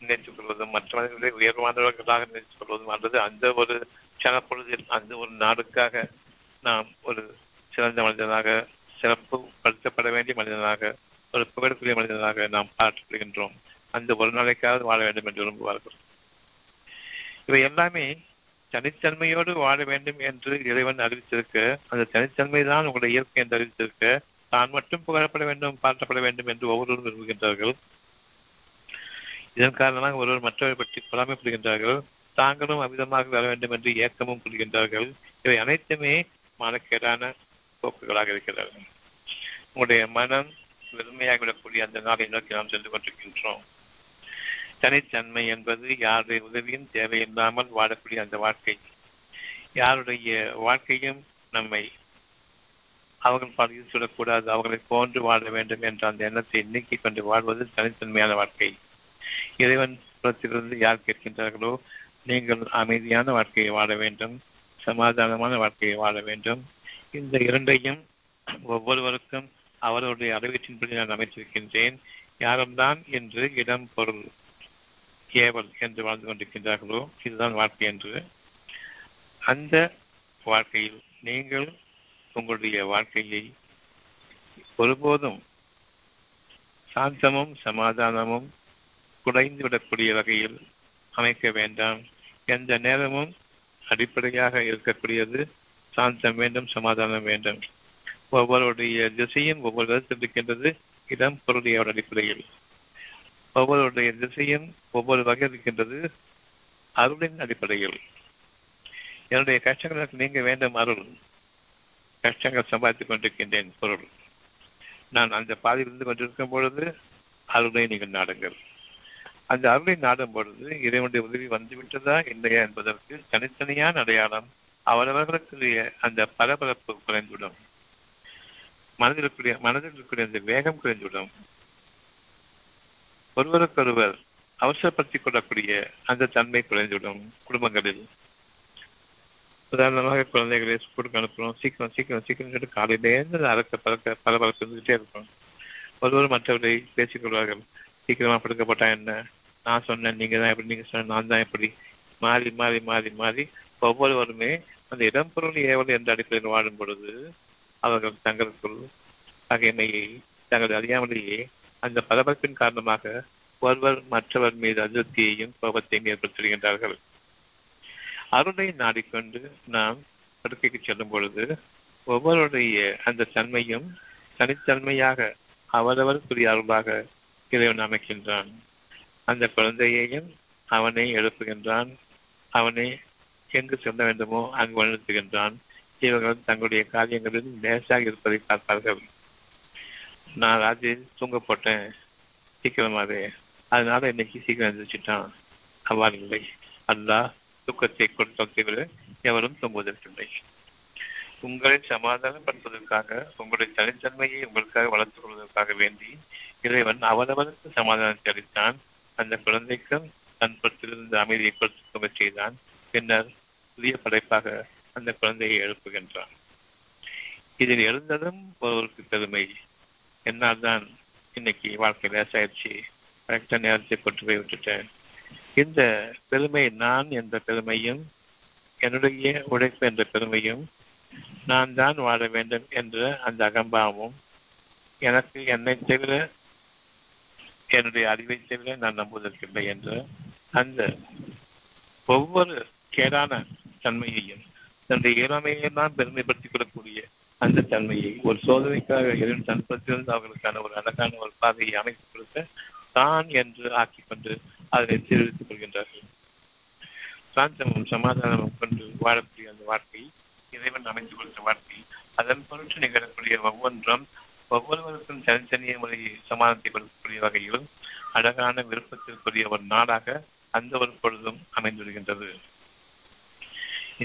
நினைத்துக் கொள்வதும், மற்றவர்களை உயர்வானவர்களாக நினைத்துக் கொள்வதும், அல்லது அந்த ஒரு சனப்பொழுதில் அந்த ஒரு நாடுக்காக நாம் ஒரு சிறந்த மனிதனாக, சிறப்பு படுத்தப்பட வேண்டிய மனிதனாக, ஒரு புகழக்கூடிய மனிதனாக நாம் பாராட்டப்படுகின்றோம். அந்த ஒரு நாளைக்காவது வாழ வேண்டும் என்று விரும்புவார்கள். இவை எல்லாமே தனித்தன்மையோடு வாழ வேண்டும் என்று இறைவன் அறிவித்திருக்க, அந்த தனித்தன்மை தான் உங்களுடைய இயற்கை என்று அறிவித்திருக்க, தான் மட்டும் புகழப்பட வேண்டும், பாராட்டப்பட வேண்டும் என்று ஒவ்வொருவரும் விரும்புகின்றார்கள். இதன் காரணமாக ஒருவர் மற்றவரை பற்றி பொறாமைப்படுகின்றார்கள், தாங்களும் அமிதமாக வர வேண்டும் என்று ஏக்கமும் கொள்கின்றார்கள். இவை அனைத்துமே மனக்கேடான போக்குகளாக இருக்கிறார்கள். உங்களுடைய மனம் வெறுமையாகிவிடக்கூடிய அந்த நாளை நோக்கி நாம் சென்று கொண்டிருக்கின்றோம். தனித்தன்மை என்பது யாருடைய உதவியும் தேவையில்லாமல் வாழக்கூடிய அந்த வாழ்க்கை, யாருடைய வாழ்க்கையும் நம்மை அவர்கள் பாதையில் சொல்லக்கூடாது, அவர்களை போன்று வாழ வேண்டும் என்ற அந்த எண்ணத்தை நீக்கிக் கொண்டு வாழ்வது தனித்தன்மையான வாழ்க்கை. இறைவன் புறத்திலிருந்து யார் கேட்கின்றார்களோ, நீங்கள் அமைதியான வாழ்க்கையை வாழ வேண்டும், சமாதானமான வாழ்க்கையை வாழ வேண்டும். இந்த இரண்டையும் ஒவ்வொருவருக்கும் அவர்களுடைய அறிவிற்றின்படி நான் அமைத்திருக்கின்றேன். யாரும்தான் என்று இடம், பொருள், கேவல் என்று வாழ்ந்து கொண்டிருக்கின்றார்களோ, இதுதான் வாழ்க்கை என்று, அந்த வாழ்க்கையில் நீங்கள் உங்களுடைய வாழ்க்கையை ஒருபோதும் சாந்தமும் சமாதானமும் குறைந்து விடக்கூடிய வகையில் அமைக்க வேண்டாம். எந்த நேரமும் அடிப்படையாக இருக்கக்கூடியது சாந்தம் வேண்டும், சமாதானம் வேண்டும். ஒவ்வொருடைய திசையும் ஒவ்வொரு விதத்தில் இருக்கின்றது, இடம், பொருளியோட அடிப்படையில். ஒவ்வொருடைய திசையும் ஒவ்வொரு வகை இருக்கின்றது, அருளின் அடிப்படையில். என்னுடைய கஷ்டங்களுக்கு நீங்க வேண்டும் அருள், கஷ்டங்கள் சம்பாதித்துக் கொண்டிருக்கின்றேன் பொருள். நான் அந்த பாதையில் இருந்து கொண்டிருக்கும் பொழுது அருளை நீங்கள் நாடுங்கள். அந்த அருளை நாடும் பொழுது இறைவனுடைய உதவி வந்துவிட்டதா இல்லையா என்பதற்கு தனித்தனியான அடையாளம். அவரவர்களுக்குரிய அந்த பரபரப்பு குறைந்துவிடும், மனதில் இருக்கக்கூடிய அந்த வேகம் குறைந்துவிடும். ஒருவருக்கொருவர் அவசரப்படுத்திக் கொள்ளக்கூடிய அந்த தன்மை குறைந்துவிடும். குடும்பங்களில் உதாரணமாக குழந்தைகளை ஸ்கூலுக்கு அனுப்புகிறோம், சீக்கிரம் காலையிலேருந்து அறக்க பறக்க பரபரப்பு இருந்துகிட்டே இருக்கும். ஒருவர் மற்றவர்களை பேசிக்கொள்வார்கள், சீக்கிரமா படுக்க போட்டா என்ன, நான் சொன்னேன் நீங்க தான் எப்படி, நீங்க சொன்ன நான் தான் எப்படி, மாறி மாறி மாறி மாறி ஒவ்வொருவருமே அந்த இடம்பொருள் ஏவல் என்ற அடிப்படையில் வாழும் பொழுது அவர்கள் தங்களுக்குள் பகைமையை, தங்கள் அறியாமலேயே அந்த பரபரப்பின் காரணமாக ஒருவர் மற்றவர் மீது அதிருப்தியையும் கோபத்தையும் ஏற்படுத்துகின்றார்கள். அருளை நாடிக்கொண்டு நாம் படுக்கைக்கு செல்லும் பொழுது ஒவ்வொருடைய அந்த தன்மையும் தனித்தன்மையாக அவரவருக்குரிய அருளாக இறைவன் அமைக்கின்றான். அந்த குழந்தையையும் அவனை எழுப்புகின்றான், அவனை எங்கு செல்ல வேண்டுமோ அங்கு வழிநடத்துகின்றான். இவர்கள் தங்களுடைய காரியங்களில் லேசாக இருப்பதை பார்ப்பார்கள். நான் ராத்திரி தூங்க போட்டேன் சீக்கிரமாவே, அதனால இன்னைக்கு சீக்கிரம் எழுந்திரிச்சிட்டான். அவ்வாறு இல்லை. அல்லாஹ் தூக்கத்தை கொடுத்தவர்கள் எவரும் தூங்குவதற்கில்லை. உங்களை சமாதானப்படுத்துவதற்காக, உங்களுடைய தனித்தன்மையை உங்களுக்காக வளர்த்துக் கொள்வதற்காக வேண்டி இறைவன் அவரவருக்கு சமாதானத்தை அளித்தான். அந்த குழந்தைக்கும் தன் புறத்திலிருந்து அமைதியை கொடுத்து செய்தான். பின்னர் புதிய படைப்பாக அந்த குழந்தையை எழுப்புகின்றான். இதில் எழுந்ததும் ஒருவருக்கு பெருமை, என்னால் தான் இன்னைக்கு வாழ்க்கை லேசாயிடுச்சு, கரெக்டாக நேரத்தை கொண்டு போய் விட்டுட்டேன். இந்த பெருமை, நான் என்ற பெருமையும் என்னுடைய உழைப்பு என்ற பெருமையும், நான் தான் வாழ வேண்டும் என்ற அந்த அகம்பாவமும், எனக்கு என்னை தவிர என்னுடைய அறிவை தவிர நான் நம்புவதற்கில்லை என்ற அந்த ஒவ்வொரு கேடான தன்மையையும், தன்னுடைய இயலாமையெல்லாம் பெருமைப்படுத்திக் கொள்ளக்கூடிய அந்த தன்மையை ஒரு சோதனைக்காக எதிரும் தன்பத்திலிருந்து அவர்களுக்கான ஒரு அழகான ஒரு பாதையை அமைத்துக் கொடுக்க தான் என்று ஆக்கிக் கொண்டு அதனை சீரழித்துக் கொள்கின்றார்கள். சாந்தமும் சமாதானமும் கொண்டு வாழக்கூடிய அந்த வாழ்க்கை இறைவன் அமைத்துக் கொடுத்த வாழ்க்கை. அதன் பொருட்டு நிகழக்கூடிய ஒவ்வொன்றும் ஒவ்வொருவருக்கும் தனித்தனிய முறையை சமாதானத்தை கொடுக்கக்கூடிய வகையில் அழகான விருப்பத்திற்குரிய ஒரு நாடாக அந்த ஒரு பொழுதும் அமைந்துவிடுகின்றது.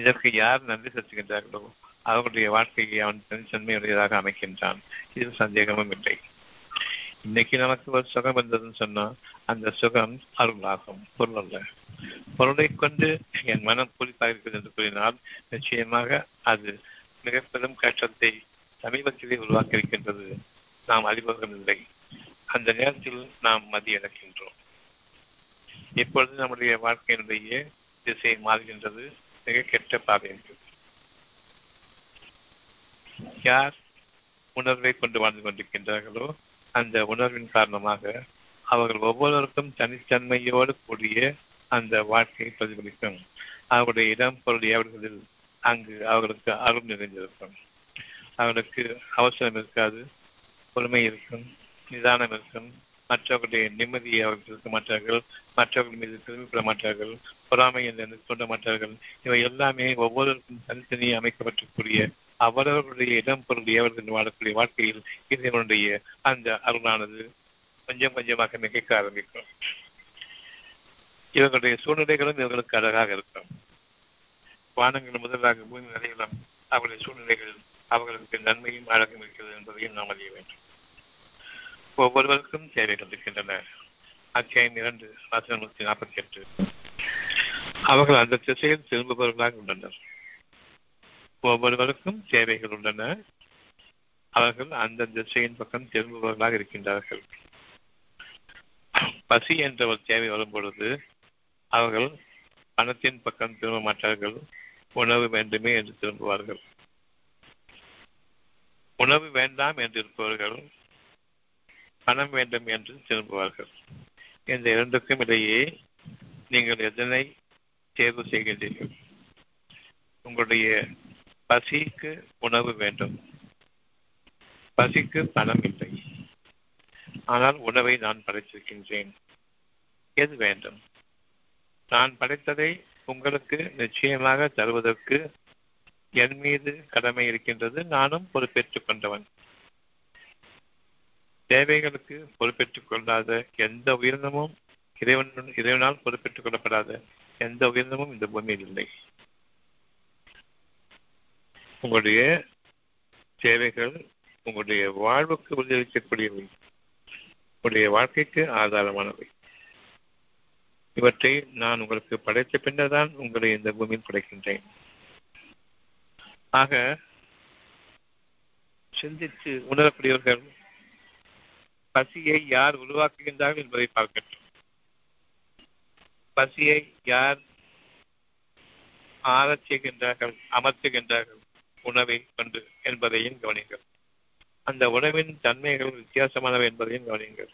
இதற்கு யார் நன்றி செலுத்துகின்றார்களோ அவர்களுடைய வாழ்க்கையை அவன் தனித்தன்மையுடையதாக அமைக்கின்றான். இதில் சந்தேகமும் இல்லை. இன்னைக்கு நமக்கு ஒரு சுகம் வந்ததுன்னு சொன்னா அந்த சுகம் அருளாகும், பொருள் அல்ல. பொருளை கொண்டு என் மனம் குறிப்பாக இருக்கிறது என்று கூறினால் நிச்சயமாக அது மிக பெரும் கஷ்டத்தை சமீபத்திலே உருவாக்கி இருக்கின்றது. நாம் அறிவதில்லை. அந்த நேரத்தில் நாம் மதி இழக்கின்றோம். இப்பொழுது நம்முடைய வாழ்க்கையினுடைய திசை மாறுகின்றது, மிக கெட்ட பாதை என்பது. யார் உணர்வை கொண்டு வாழ்ந்து கொண்டிருக்கின்றார்களோ அந்த உணர்வின் காரணமாக அவர்கள் ஒவ்வொருவருக்கும் தனித்தன்மையோடு கூடிய அந்த வாழ்க்கையை பிரதிபலிக்கும். அவருடைய இடம் பொருள் ஏவல்களில் அங்கு அவர்களுக்கு அருள் நிறைந்திருக்கும். அவர்களுக்கு அவசரம் இருக்காது, பொறுமை இருக்கும், நிதானம் இருக்கும். மற்றவர்களுடைய நிம்மதியை அவர்கள் இருக்க மாட்டார்கள், மற்றவர்கள் மீது திரும்பிவிட மாட்டார்கள், பொறாமை என்று கொண்ட மாட்டார்கள். இவை எல்லாமே ஒவ்வொருவருக்கும் தனித்தனியே அமைக்கப்பட்டிருக்கூடிய அவரவர்களுடைய இடம் பொருள் ஏவர்கள் வாழக்கூடிய வாழ்க்கையில் இதனுடைய அந்த அருளானது கொஞ்சம் கொஞ்சமாக மிகைக்க ஆரம்பிக்கும். இவர்களுடைய சூழ்நிலைகளும் இவர்களுக்கு அழகாக இருக்கும். வானங்கள் முதலாக பூமி வரையிலும் அவர்களுடைய சூழ்நிலைகள் அவர்களுக்கு நன்மையும் அழகும் இருக்கிறது என்பதையும் நாம் அறிய வேண்டும். ஒவ்வொருவருக்கும் தேவைகள் இருக்கின்றன. அத்தியாயம் 2 வசனம் 148. அவர்கள் அந்த திசையில் திரும்புபவர்களாக உள்ளனர். ஒவ்வொருவருக்கும் தேவைகள் உள்ளன. அவர்கள் அந்த திசையின் பக்கம் திரும்புபவர்களாக இருக்கின்றார்கள். பசி என்ற ஒரு தேவை வரும் பொழுது அவர்கள் பணத்தின் பக்கம் திரும்ப மாட்டார்கள், உணவு வேண்டுமே என்று திரும்புவார்கள். உணவு வேண்டாம் என்று இருப்பவர்கள் பணம் வேண்டும் என்று திரும்புவார்கள். இந்த இரண்டுக்கும் இடையே நீங்கள் எதனை தேர்வு செய்கின்றீர்கள்? உங்களுடைய பசிக்கு உணவு வேண்டும், பசிக்கு பணம் இல்லை, ஆனால் உணவை நான் படைத்திருக்கின்றேன், எது வேண்டும்? நான் படைத்ததை உங்களுக்கு நிச்சயமாக தருவதற்கு என் மீது கடமை இருக்கின்றது. நானும் பொறுப்பேற்றுக் கொண்டவன். தேவைகளுக்கு பொறுப்பேற்றுக் கொள்ளாத எந்த உயிரினமும் இறைவனால் பொறுப்பேற்றுக் கொள்ளப்படாத எந்த உயிரினமும் இந்த பூமியில் இல்லை. உங்களுடைய தேவைகள் உங்களுடைய வாழ்வுக்கு உதவிக்கக்கூடியவை, உங்களுடைய வாழ்க்கைக்கு ஆதாரமானவை. இவற்றை நான் உங்களுக்கு படைத்த பின்னர் தான் உங்களை இந்த பூமியில் படைக்கின்றேன். ஆக சிந்தித்து உணரக்கூடியவர்கள் பசியை யார் உருவாக்குகின்றார்கள் என்பதை பார்க்கட்டும். பசியை யார் ஆரச்சிக்கின்றார்கள், அமர்த்துகின்றார்கள் உணவை கொண்டு என்பதையும் கவனிங்கள். அந்த உணவின் தன்மைகள் வித்தியாசமானவை என்பதையும் கவனிங்கள்.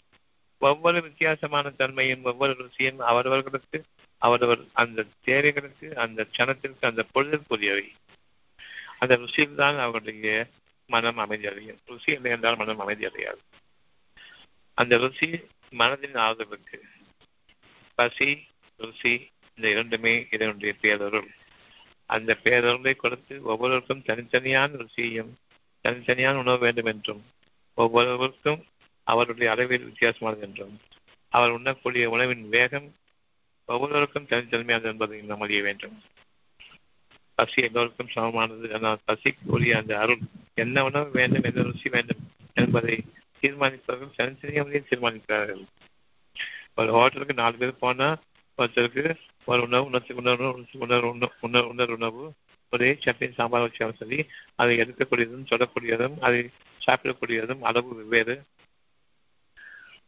ஒவ்வொரு வித்தியாசமான தன்மையும் ஒவ்வொரு ருசியும் அவரவர்களுக்கு அவரவர் அந்த தேவைகளுக்கு அந்த சனத்திற்கு அந்த பொழுதிற்குரியவை. அந்த ருசியில் தான் அவருடைய மனம் அமைதி அடையும். ருசி இல்லை என்றால் மனம் அமைதி அடையாது. அந்த ருசி மனதின் ஆதரவுக்கு. பசி ருசி இந்த இரண்டுமே இதனுடைய பேரருள். அந்த பேரருளை கொடுத்து ஒவ்வொருவருக்கும் தனித்தனியான ருசியையும் தனித்தனியான உணவு வேண்டும் என்றும் ஒவ்வொருவருக்கும் அவருடைய அளவில் வித்தியாசமானது என்றும் அவர் உண்ணக்கூடிய உணவின் வேகம் ஒவ்வொருவருக்கும் தனித்தன்மையானது என்பதை நாம் அறிய வேண்டும். பசி எல்லோருக்கும் சமமானது. ஆனால் பசிக்குரிய அந்த அருள் என்ன உணவு வேண்டும், என்ன ருசி வேண்டும் என்பதை தீர்மானிப்பவர்கள் தனித்தனியாக தீர்மானிக்கிறார்கள். ஒரு ஹோட்டலுக்கு 4 பேர் போனா ஒருத்தருக்கு ஒரு உணவு, உணவு ஒரே சட்னி சாம்பார் வச்சாலும் சரி, அதை எடுக்கக்கூடியதும் சொல்லக்கூடியதும் அதை சாப்பிடக்கூடியதும் அளவு வெவ்வேறு.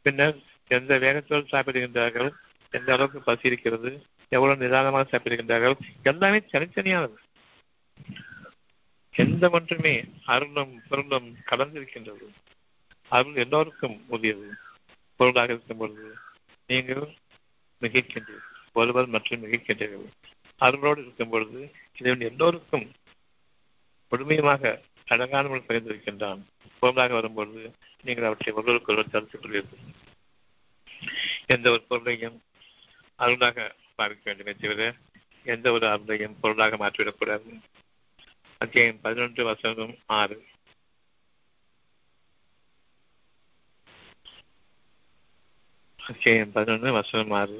பின்னர் எந்த வேகத்தோடு சாப்பிடுகின்றார்கள், எந்த அளவுக்கு பசி இருக்கிறது, எவ்வளவு நிதானமாக சாப்பிடுகின்றார்கள், எல்லாமே தனித்தனியானது. எந்த ஒன்றுமே அருளும் பொருளும் கலந்திருக்கின்றது. அருள் எல்லோருக்கும் உரியது. பொருளாக இருக்கும் பொழுது நீங்கள் மிகைக்கின்றீர்கள், ஒருவர் மற்றும் மிகைக்கின்றீர்கள். அருளோடு இருக்கும் பொழுது இறைவன் எல்லோருக்கும் முழுமையாக அழகான முறை பகிர்ந்திருக்கின்றான். பொருளாக வரும்பொழுது நீங்கள் அவற்றை ஒருவருக்கு ஒருவர் தடுத்துக் கொள்வீர்கள். எந்த ஒரு பொருளையும் அருளாக பார்க்க வேண்டுமே தவிர எந்த ஒரு அருளையும் பொருளாக மாற்றிவிடக்கூடாது. அத்தியாயம் 11 வசனம் 6. அத்தியாயம் 11 வசனம் 6.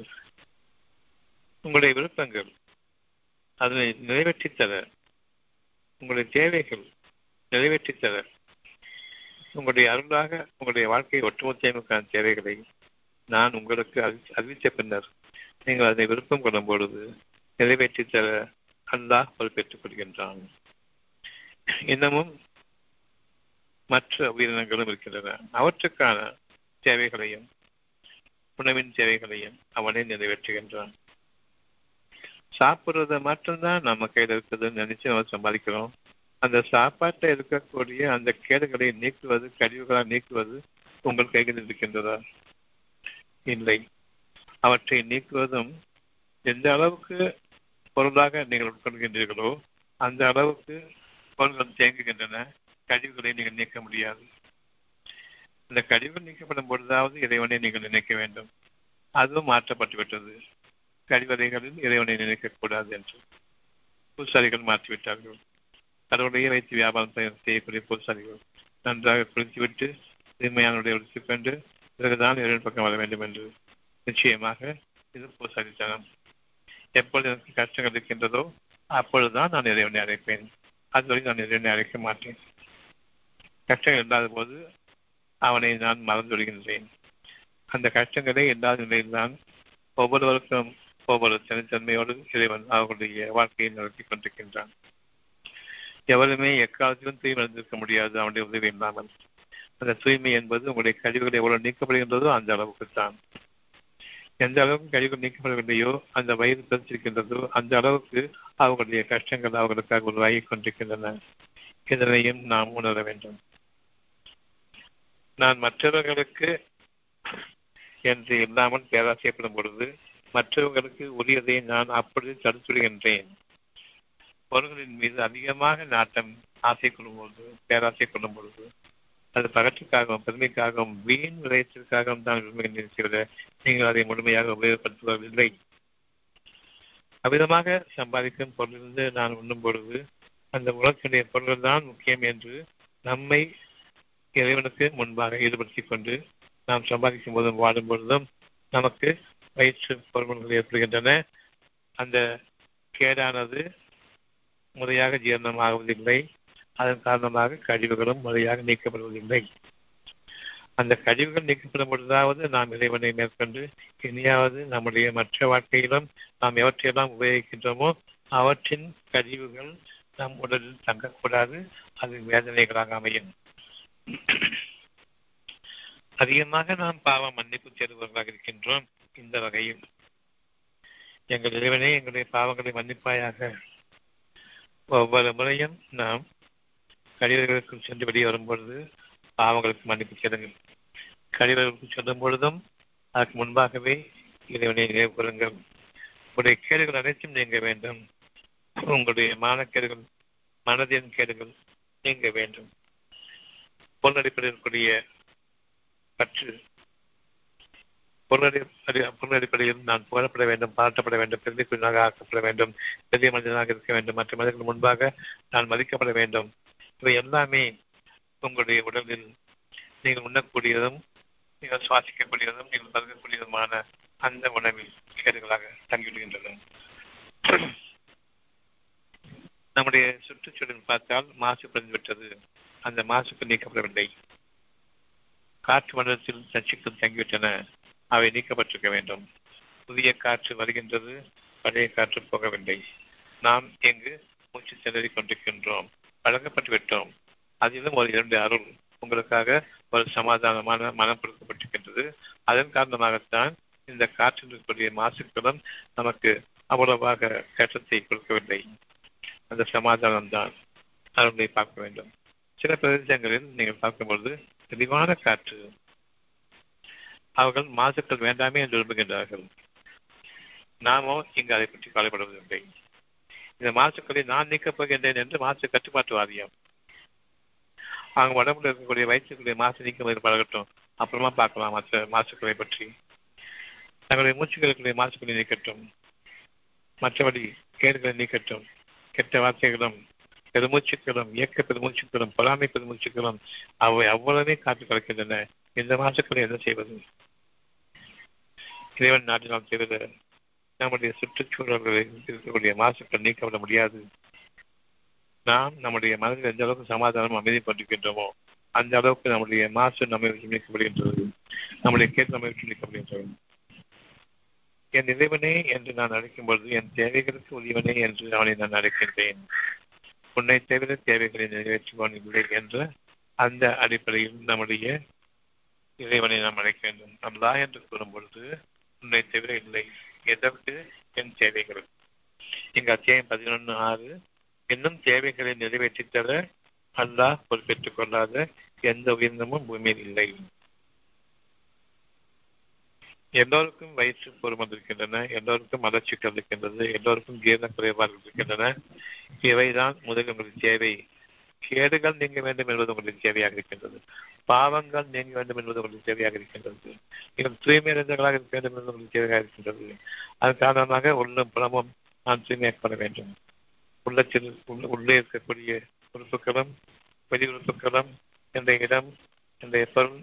உங்களுடைய விருப்பங்கள் அதனை நிறைவேற்றித்தர, உங்களுடைய தேவைகள் நிறைவேற்றித்தர உங்களுடைய அருளாக உங்களுடைய வாழ்க்கை ஒற்றுமொத்த தேவைகளை நான் உங்களுக்கு அறிவித்த பின்னர் நீங்கள் அதை விருப்பம் கொள்ளும் பொழுது நிறைவேற்றி தர அல்லாஹ் பொறுப்பேற்றுக் கொள்கின்றான். இன்னமும் மற்ற உயிரினங்களும் இருக்கின்றன. அவற்றுக்கான தேவைகளையும் உணவின் தேவைகளையும் அவனை நிறைவேற்றுகின்றான். சாப்பிடுறத மாற்றம்தான் நம்ம கையில் இருக்குதுன்னு நினைச்சு நம்ம சம்பாதிக்கிறோம். அந்த சாப்பாட்டை இருக்கக்கூடிய அந்த கேடுகளை நீக்குவது, கழிவுகளை நீக்குவது உங்கள் கையில் இருக்கின்றதா? இல்லை. அவற்றை நீக்குவதும் எந்த அளவுக்கு பொருளாக நீங்கள் உட்கொள்கின்றீர்களோ அந்த அளவுக்கு பொருள்கள் தேங்குகின்றன. கழிவுகளை நீங்கள் நீக்க முடியாது. இந்த கழிவுகள் நீக்கப்படும் பொழுதாவது இறைவனை நீங்கள் நினைக்க வேண்டும். அதுவும் மாற்றப்பட்டுவிட்டது. கழிவறைகளில் இறைவனை நினைக்கக்கூடாது என்று பூசாரிகள் மாற்றிவிட்டார்கள். கடவுளையே வைத்து வியாபாரம் செய்யக்கூடிய பூசாரிகள் நன்றாக குளித்துவிட்டு தீமையானுடைய உறுதி கொண்டு பிறகுதான் இறைவன் பக்கம் வர வேண்டும் என்று நிச்சயமாக இது பூசாரித்தனம். எப்பொழுது எனக்கு கஷ்டங்கள் இருக்கின்றதோ அப்பொழுதுதான் நான் இறைவனை அழைப்பேன். அதுவரை நான் இறைவனை அழைக்க மாட்டேன். கஷ்டங்கள் இல்லாத போது அவனை நான் மறந்து விடுகின்றேன். அந்த கஷ்டங்களே இல்லாத நிலையில்தான் ஒவ்வொருவருக்கும் ஒவ்வொரு தனித்தன்மையோடு இறைவன் அவர்களுடைய வாழ்க்கையை நடத்தி கொண்டிருக்கின்றான். எவருமே எக்காலத்திலும் தூய்மை அடைந்திருக்க முடியாது அவனுடைய உதவி இல்லாமல். அந்த தூய்மை என்பது உங்களுடைய கழிவுகள் எவ்வளவு நீக்கப்படுகின்றதோ அந்த அளவுக்குத்தான். எந்த அளவுக்கு கழிவுகள் நீக்கப்படவில்லையோ, அந்த வயிறு பிரித்திருக்கின்றதோ அந்த அளவுக்கு அவர்களுடைய கஷ்டங்கள் அவர்களுக்காக உருவாகி கொண்டிருக்கின்றன. இதனையும் நாம் உணர வேண்டும். நான் மற்றவர்களுக்கு என்று இல்லாமல் பேராசைப்படும் பொழுது மற்றவர்களுக்கு உரியதை நான் அப்பொழுது தடுத்துடுகின்றேன். பொருள்களின் மீது அதிகமாக நாட்டம் ஆசை கொள்ளும் பொழுது, பேராசை கொள்ளும் பொழுது அது பகற்றுக்காகவும் பெருமைக்காகவும் வீண் விளையத்திற்காகவும் தான் விரும்புகின்ற நீங்கள் அதை முழுமையாக உபயோகப்படுத்துவதில்லை. அவ்விதமாக சம்பாதிக்கும் பொருளிலிருந்து நான் உண்ணும் பொழுது அந்த உலகத்தினுடைய பொருள்கள் தான் முக்கியம் என்று நம்மை இறைவனுக்கு முன்பாக ஈடுபடுத்தி கொண்டு நாம் சம்பாதிக்கும் போதும் வாடும் பொழுதும் நமக்கு வயிற்று பொருள்கள் ஏற்படுகின்றன. அந்த கேடானது முறையாக ஜீரணமாகுவதில்லை. அதன் காரணமாக கழிவுகளும் முறையாக நீக்கப்படுவதில்லை. அந்த கழிவுகள் நீக்கப்படும் பொழுதாவது நாம் இறைவனை மேற்கொண்டு இனியாவது நம்முடைய மற்ற வாழ்க்கையிலும் நாம் எவற்றையெல்லாம் உபயோகிக்கின்றோமோ அவற்றின் கழிவுகள் நம் உடலில் தங்கக்கூடாது. அது வேதனைகளாக அமையும். அதிகமாக நாம் பாவ மன்னிப்பு தேடுபவர்களாக இருக்கின்றோம். இந்த வகையில் எங்கள் இறைவனே எங்களுடைய பாவங்களை மன்னிப்பாயாக. ஒவ்வொரு முறையும் நாம் கழிவுகளுக்கு சென்று வெளியே வரும்பொழுது பாவங்களுக்கு மன்னிப்பு தேடுங்கள். கழிவுகளுக்கு செல்லும் பொழுதும் அதற்கு முன்பாகவே இறைவனை நினைவுகூருங்கள். உங்களுடைய கேடுகள் அனைத்தும் நீங்க வேண்டும். உங்களுடைய மானக்கேடுகள், மனதின் கேடுகள் நீங்க வேண்டும். பொருளடிப்படையிற்குரிய பற்று, பொருளடிப்படையில் நான் புகழப்பட வேண்டும், பாராட்டப்பட வேண்டும், பெருமைக்குரியவனாக ஆக்கப்பட வேண்டும், பெரிய மனிதனாக இருக்க வேண்டும், மற்ற மனிதர்கள் முன்பாக நான் மதிக்கப்பட வேண்டும். இவை எல்லாமே உங்களுடைய உடலில் நீங்கள் உண்ணக்கூடியதும் நீங்கள் சுவாசிக்கக்கூடியதும் நீங்கள் பருகக்கூடியதுமான அந்த உணவில் கேடுகளாக தங்கிவிடுகின்றன. நம்முடைய சுற்றுச்சூழல் பார்த்தால் மாசு பிறந்துவிட்டது. அந்த மாசுக்கு நீக்கப்படவில்லை. காற்று மண்டலத்தில் நச்சுக்கள் தங்கிவிட்டன. அவை நீக்கப்பட்டிருக்க வேண்டும். புதிய காற்று வருகின்றது, பழைய காற்று போகவில்லை. நாம் எங்கு மூச்சு திணறி கொண்டிருக்கின்றோம். பழக்கப்பட்டு விட்டோம். அதிலும் ஒரு இரண்டு அருள் உங்களுக்காக ஒரு சமாதானமான மனம் கொடுக்கப்பட்டிருக்கின்றது. அதன் காரணமாகத்தான் இந்த காற்றில் இருக்கக்கூடிய மாசுக்களும் நமக்கு அவ்வளவாக கஷ்டத்தை கொடுக்கவில்லை. அந்த சமாதானம்தான் அருளை பார்க்க வேண்டும். சில பிரதேசங்களில் நீங்கள் பார்க்கும்பொழுது தெளிவான காற்று. அவர்கள் மாசுக்கள் வேண்டாமே என்று விரும்புகின்றார்கள். நாமோ இங்கு அதை பற்றி கவலைப்படுவதில்லை. இந்த மாசுக்களை நான் நீக்கப் போகின்றேன் என்று மாசு கட்டுப்பாட்டு வாரியம் அவங்க உடம்புல இருக்கக்கூடிய வயிற்றுக்குரிய மாசு நீக்க பழகட்டும். அப்புறமா பார்க்கலாம் மற்ற மாசுக்களை பற்றி. தங்களுடைய மூச்சுக்களுக்குரிய மாசுக்களை நீக்கட்டும். மற்றபடி கேடுகளை நீக்கட்டும். கெட்ட வார்த்தைகளும் பெருமூச்சுக்களும் இயக்க பெருமூச்சுக்களும் பொறாமை பெருமூச்சுக்களும் அவை அவ்வளவே காத்து கலக்கின்றன. இந்த மாசுக்களை என்ன செய்வது? இறைவன் நாட்டினால் செய்வது நம்முடைய சுற்றுச்சூழல்களில் இருக்கக்கூடிய மாசுக்கள் நீக்கப்பட முடியாது. நாம் நம்முடைய மனதில் எந்த அளவுக்கு சமாதானம் அமைதி பண்ணிக்கின்றோமோ அந்த அளவுக்கு நம்முடைய மாசு நம்மை நினைக்கப்படுகின்றது, நம்முடைய கேட்டு நம்மை நினைக்கப்படுகின்றது. என் இறைவனே என்று நான் அழைக்கும் பொழுது என் தேவைகளுக்கு உரியவனே என்று அவனை நான் அழைக்கின்றேன். உன்னை தவிர தேவைகளை நிறைவேற்றுவான் இல்லை என்ற அந்த அடிப்படையில் நம்முடைய இறைவனை நாம் அழைக்க வேண்டும். நம்மளா என்று கூறும் பொழுது உன்னை தவிர இல்லை, எதற்கு? என் தேவைகள். எங்க அத்தியாயம் 11:6 இன்னும் தேவைகளை நிறைவேற்றி தர அல்லாஹ் பொறுப்பேற்றுக் கொள்ளாத எந்த உயிரினமும் பூமியில் இல்லை. எல்லோருக்கும் வயிற்று பொறுமதி இருக்கின்றன, எல்லோருக்கும் மலர்ச்சிகள் இருக்கின்றது, எல்லோருக்கும் ஜீரண குறைபாடுகள் இருக்கின்றன. இவைதான் முதல் உங்களுடைய தேவை. கேடுகள் நீங்க வேண்டும் என்பது உங்களுடைய தேவையாக இருக்கின்றது, பாவங்கள் நீங்க வேண்டும் என்பது உங்களுக்கு தேவையாக இருக்கின்றது, நீங்கள் தூய்மையாக இருக்க வேண்டும் என்பது உங்களுக்கு தேவையாக இருக்கின்றது. அதன் காரணமாக உள்ளும் புலமும் நான் தூய்மையாக்கப்பட வேண்டும். உள்ளத்தில் உள்ளே இருக்கக்கூடிய உறுப்புகளும் வெளி உறுப்புகளும் என்ற இடம், என்னுடைய பொருள்,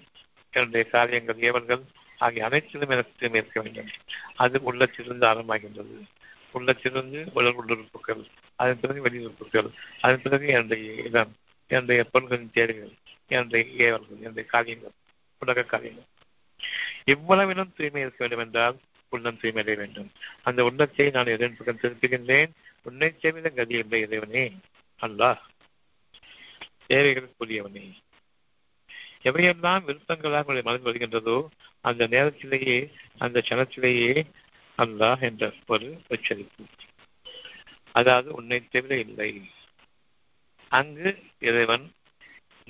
என்னுடைய காரியங்கள், ஏவல்கள் ஆகிய அனைத்திலும் எனக்கு தூய்மை இருக்க வேண்டும். அது உள்ளத்திலிருந்து ஆரம்பமாகின்றது. உள்ளத்திலிருந்து உடல் உள்ளுறுப்புகள், அதன் பிறகு வெளியுறுப்புகள், அதன் பிறகு என்னுடைய இடம், என்னுடைய பொருள்களின் தேர்வுகள், என்னுடைய ஏவல்கள், என்னுடைய காரியங்கள், உலக காரியங்கள். இவ்வளவிலும் தூய்மை இருக்க வேண்டும் என்றால் உள்ளம் தூய்மை அடைய வேண்டும். அந்த உள்ளத்தை நான் எதன் பக்கம் திருப்புகின்றேன். உன்னை தேவையில கதி இல்லை இறைவனே, அல்லாஹ் தேவைகளுக்குரியவனே. எவையெல்லாம் விருப்பங்களாக உங்களுடைய மனதில் வருகின்றதோ அந்த நேரத்திலேயே, அந்த கணத்திலேயே அல்லாஹ் என்ற ஒரு உச்சரிப்பு, அதாவது உன்னை தவிர இல்லை. அங்கு இறைவன்,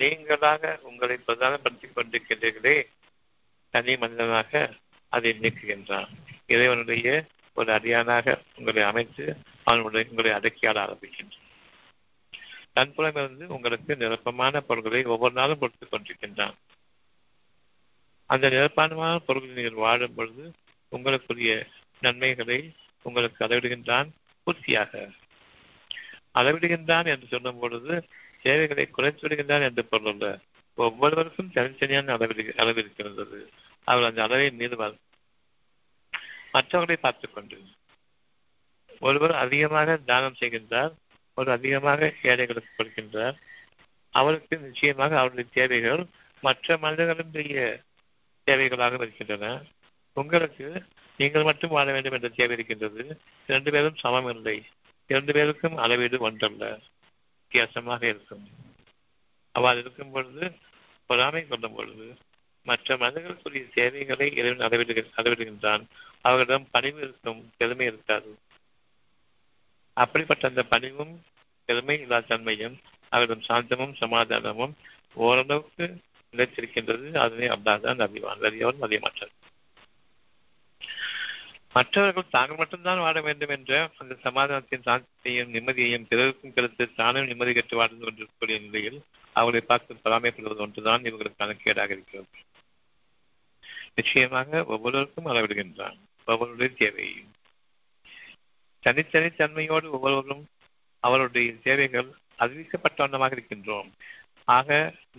நீங்களாக உங்களை பிரதானப்படுத்திக் கொண்டிருக்கின்றீர்களே தனி மனிதனாக, அதை நீக்குகின்றான். இறைவனுடைய ஒரு அடியானாக உங்களை அமைத்து அவனுடைய உங்களை அடக்கியாட ஆரம்பிக்கின்றான். தன்புலமிருந்து உங்களுக்கு நிரப்பமான பொருள்களை ஒவ்வொரு நாளும் கொடுத்துக் கொண்டிருக்கின்றான். அந்த நிரப்பமான பொருள்களை நீங்கள் வாழும் பொழுது உங்களுக்குரிய நன்மைகளை உங்களுக்கு அளவிடுகின்றான், பூர்த்தியாக அளவிடுகின்றான் என்று சொல்லும் பொழுது தேவைகளை குறைத்து விடுகின்றான் என்று பொருள். ஒவ்வொருவருக்கும் தனித்தனியான அளவு இருக்கின்றது. அவர் அந்த அளவை மீறுவார் மற்றவர்களை பார்த்துக்கொண்டு. ஒருவர் அதிகமாக தானம் செய்கின்றார், ஒரு அதிகமாக ஏழைகளுக்கு கொடுக்கின்றார். அவருக்கு நிச்சயமாக அவருடைய தேவைகள் மற்ற மனிதர்களுடைய தேவைகளாக இருக்கின்றன. உங்களுக்கு நீங்கள் மட்டும் வாழ வேண்டும் என்ற தேவை இருக்கின்றது. 2 பேரும் சமம் இல்லை, 2 பேருக்கும் அளவீடு ஒன்றல்ல, வித்தியாசமாக இருக்கும். அவ்வாறு இருக்கும் பொழுது பொறாமை கொள்ளும் பொழுது மற்ற மனிதர்களுக்குரிய தேவைகளை இறைவன் அளவிடுகின்றான். அவர்களிடம் பணிவு இருக்கும், பெருமை இருக்காது. அப்படிப்பட்ட அந்த பணிவும் பெருமை இல்லா தன்மையும் அவரிடம் சாந்தமும் சமாதானமும் ஓரளவுக்கு நிலைத்திருக்கின்றது. அதனை அல்லாஹ்தான் அறிவான், அறியவன் அறிய மாட்டார். மற்றவர்கள் தாங்கள் மட்டும்தான் வாழ வேண்டும் என்ற அந்த சமாதானத்தையும் சாந்தத்தையும் நிம்மதியையும் பிறருக்கும் கருத்து தானும் நிம்மதி கற்று வாழ்ந்து கொண்டிருக்கக்கூடிய நிலையில் அவர்களை பார்த்து பராமரிப்படுவது ஒன்றுதான் இவர்களுக்கான கேடாக இருக்கிறது. நிச்சயமாக ஒவ்வொருவருக்கும் அளவிடுகின்றான் ஒவ்வொருடைய தேவையையும். தனித்தனி தன்மையோடு ஒவ்வொருவரும் அவருடைய தேவைகள் அறிவிக்கப்பட்ட வண்ணமாக இருக்கின்றோம். ஆக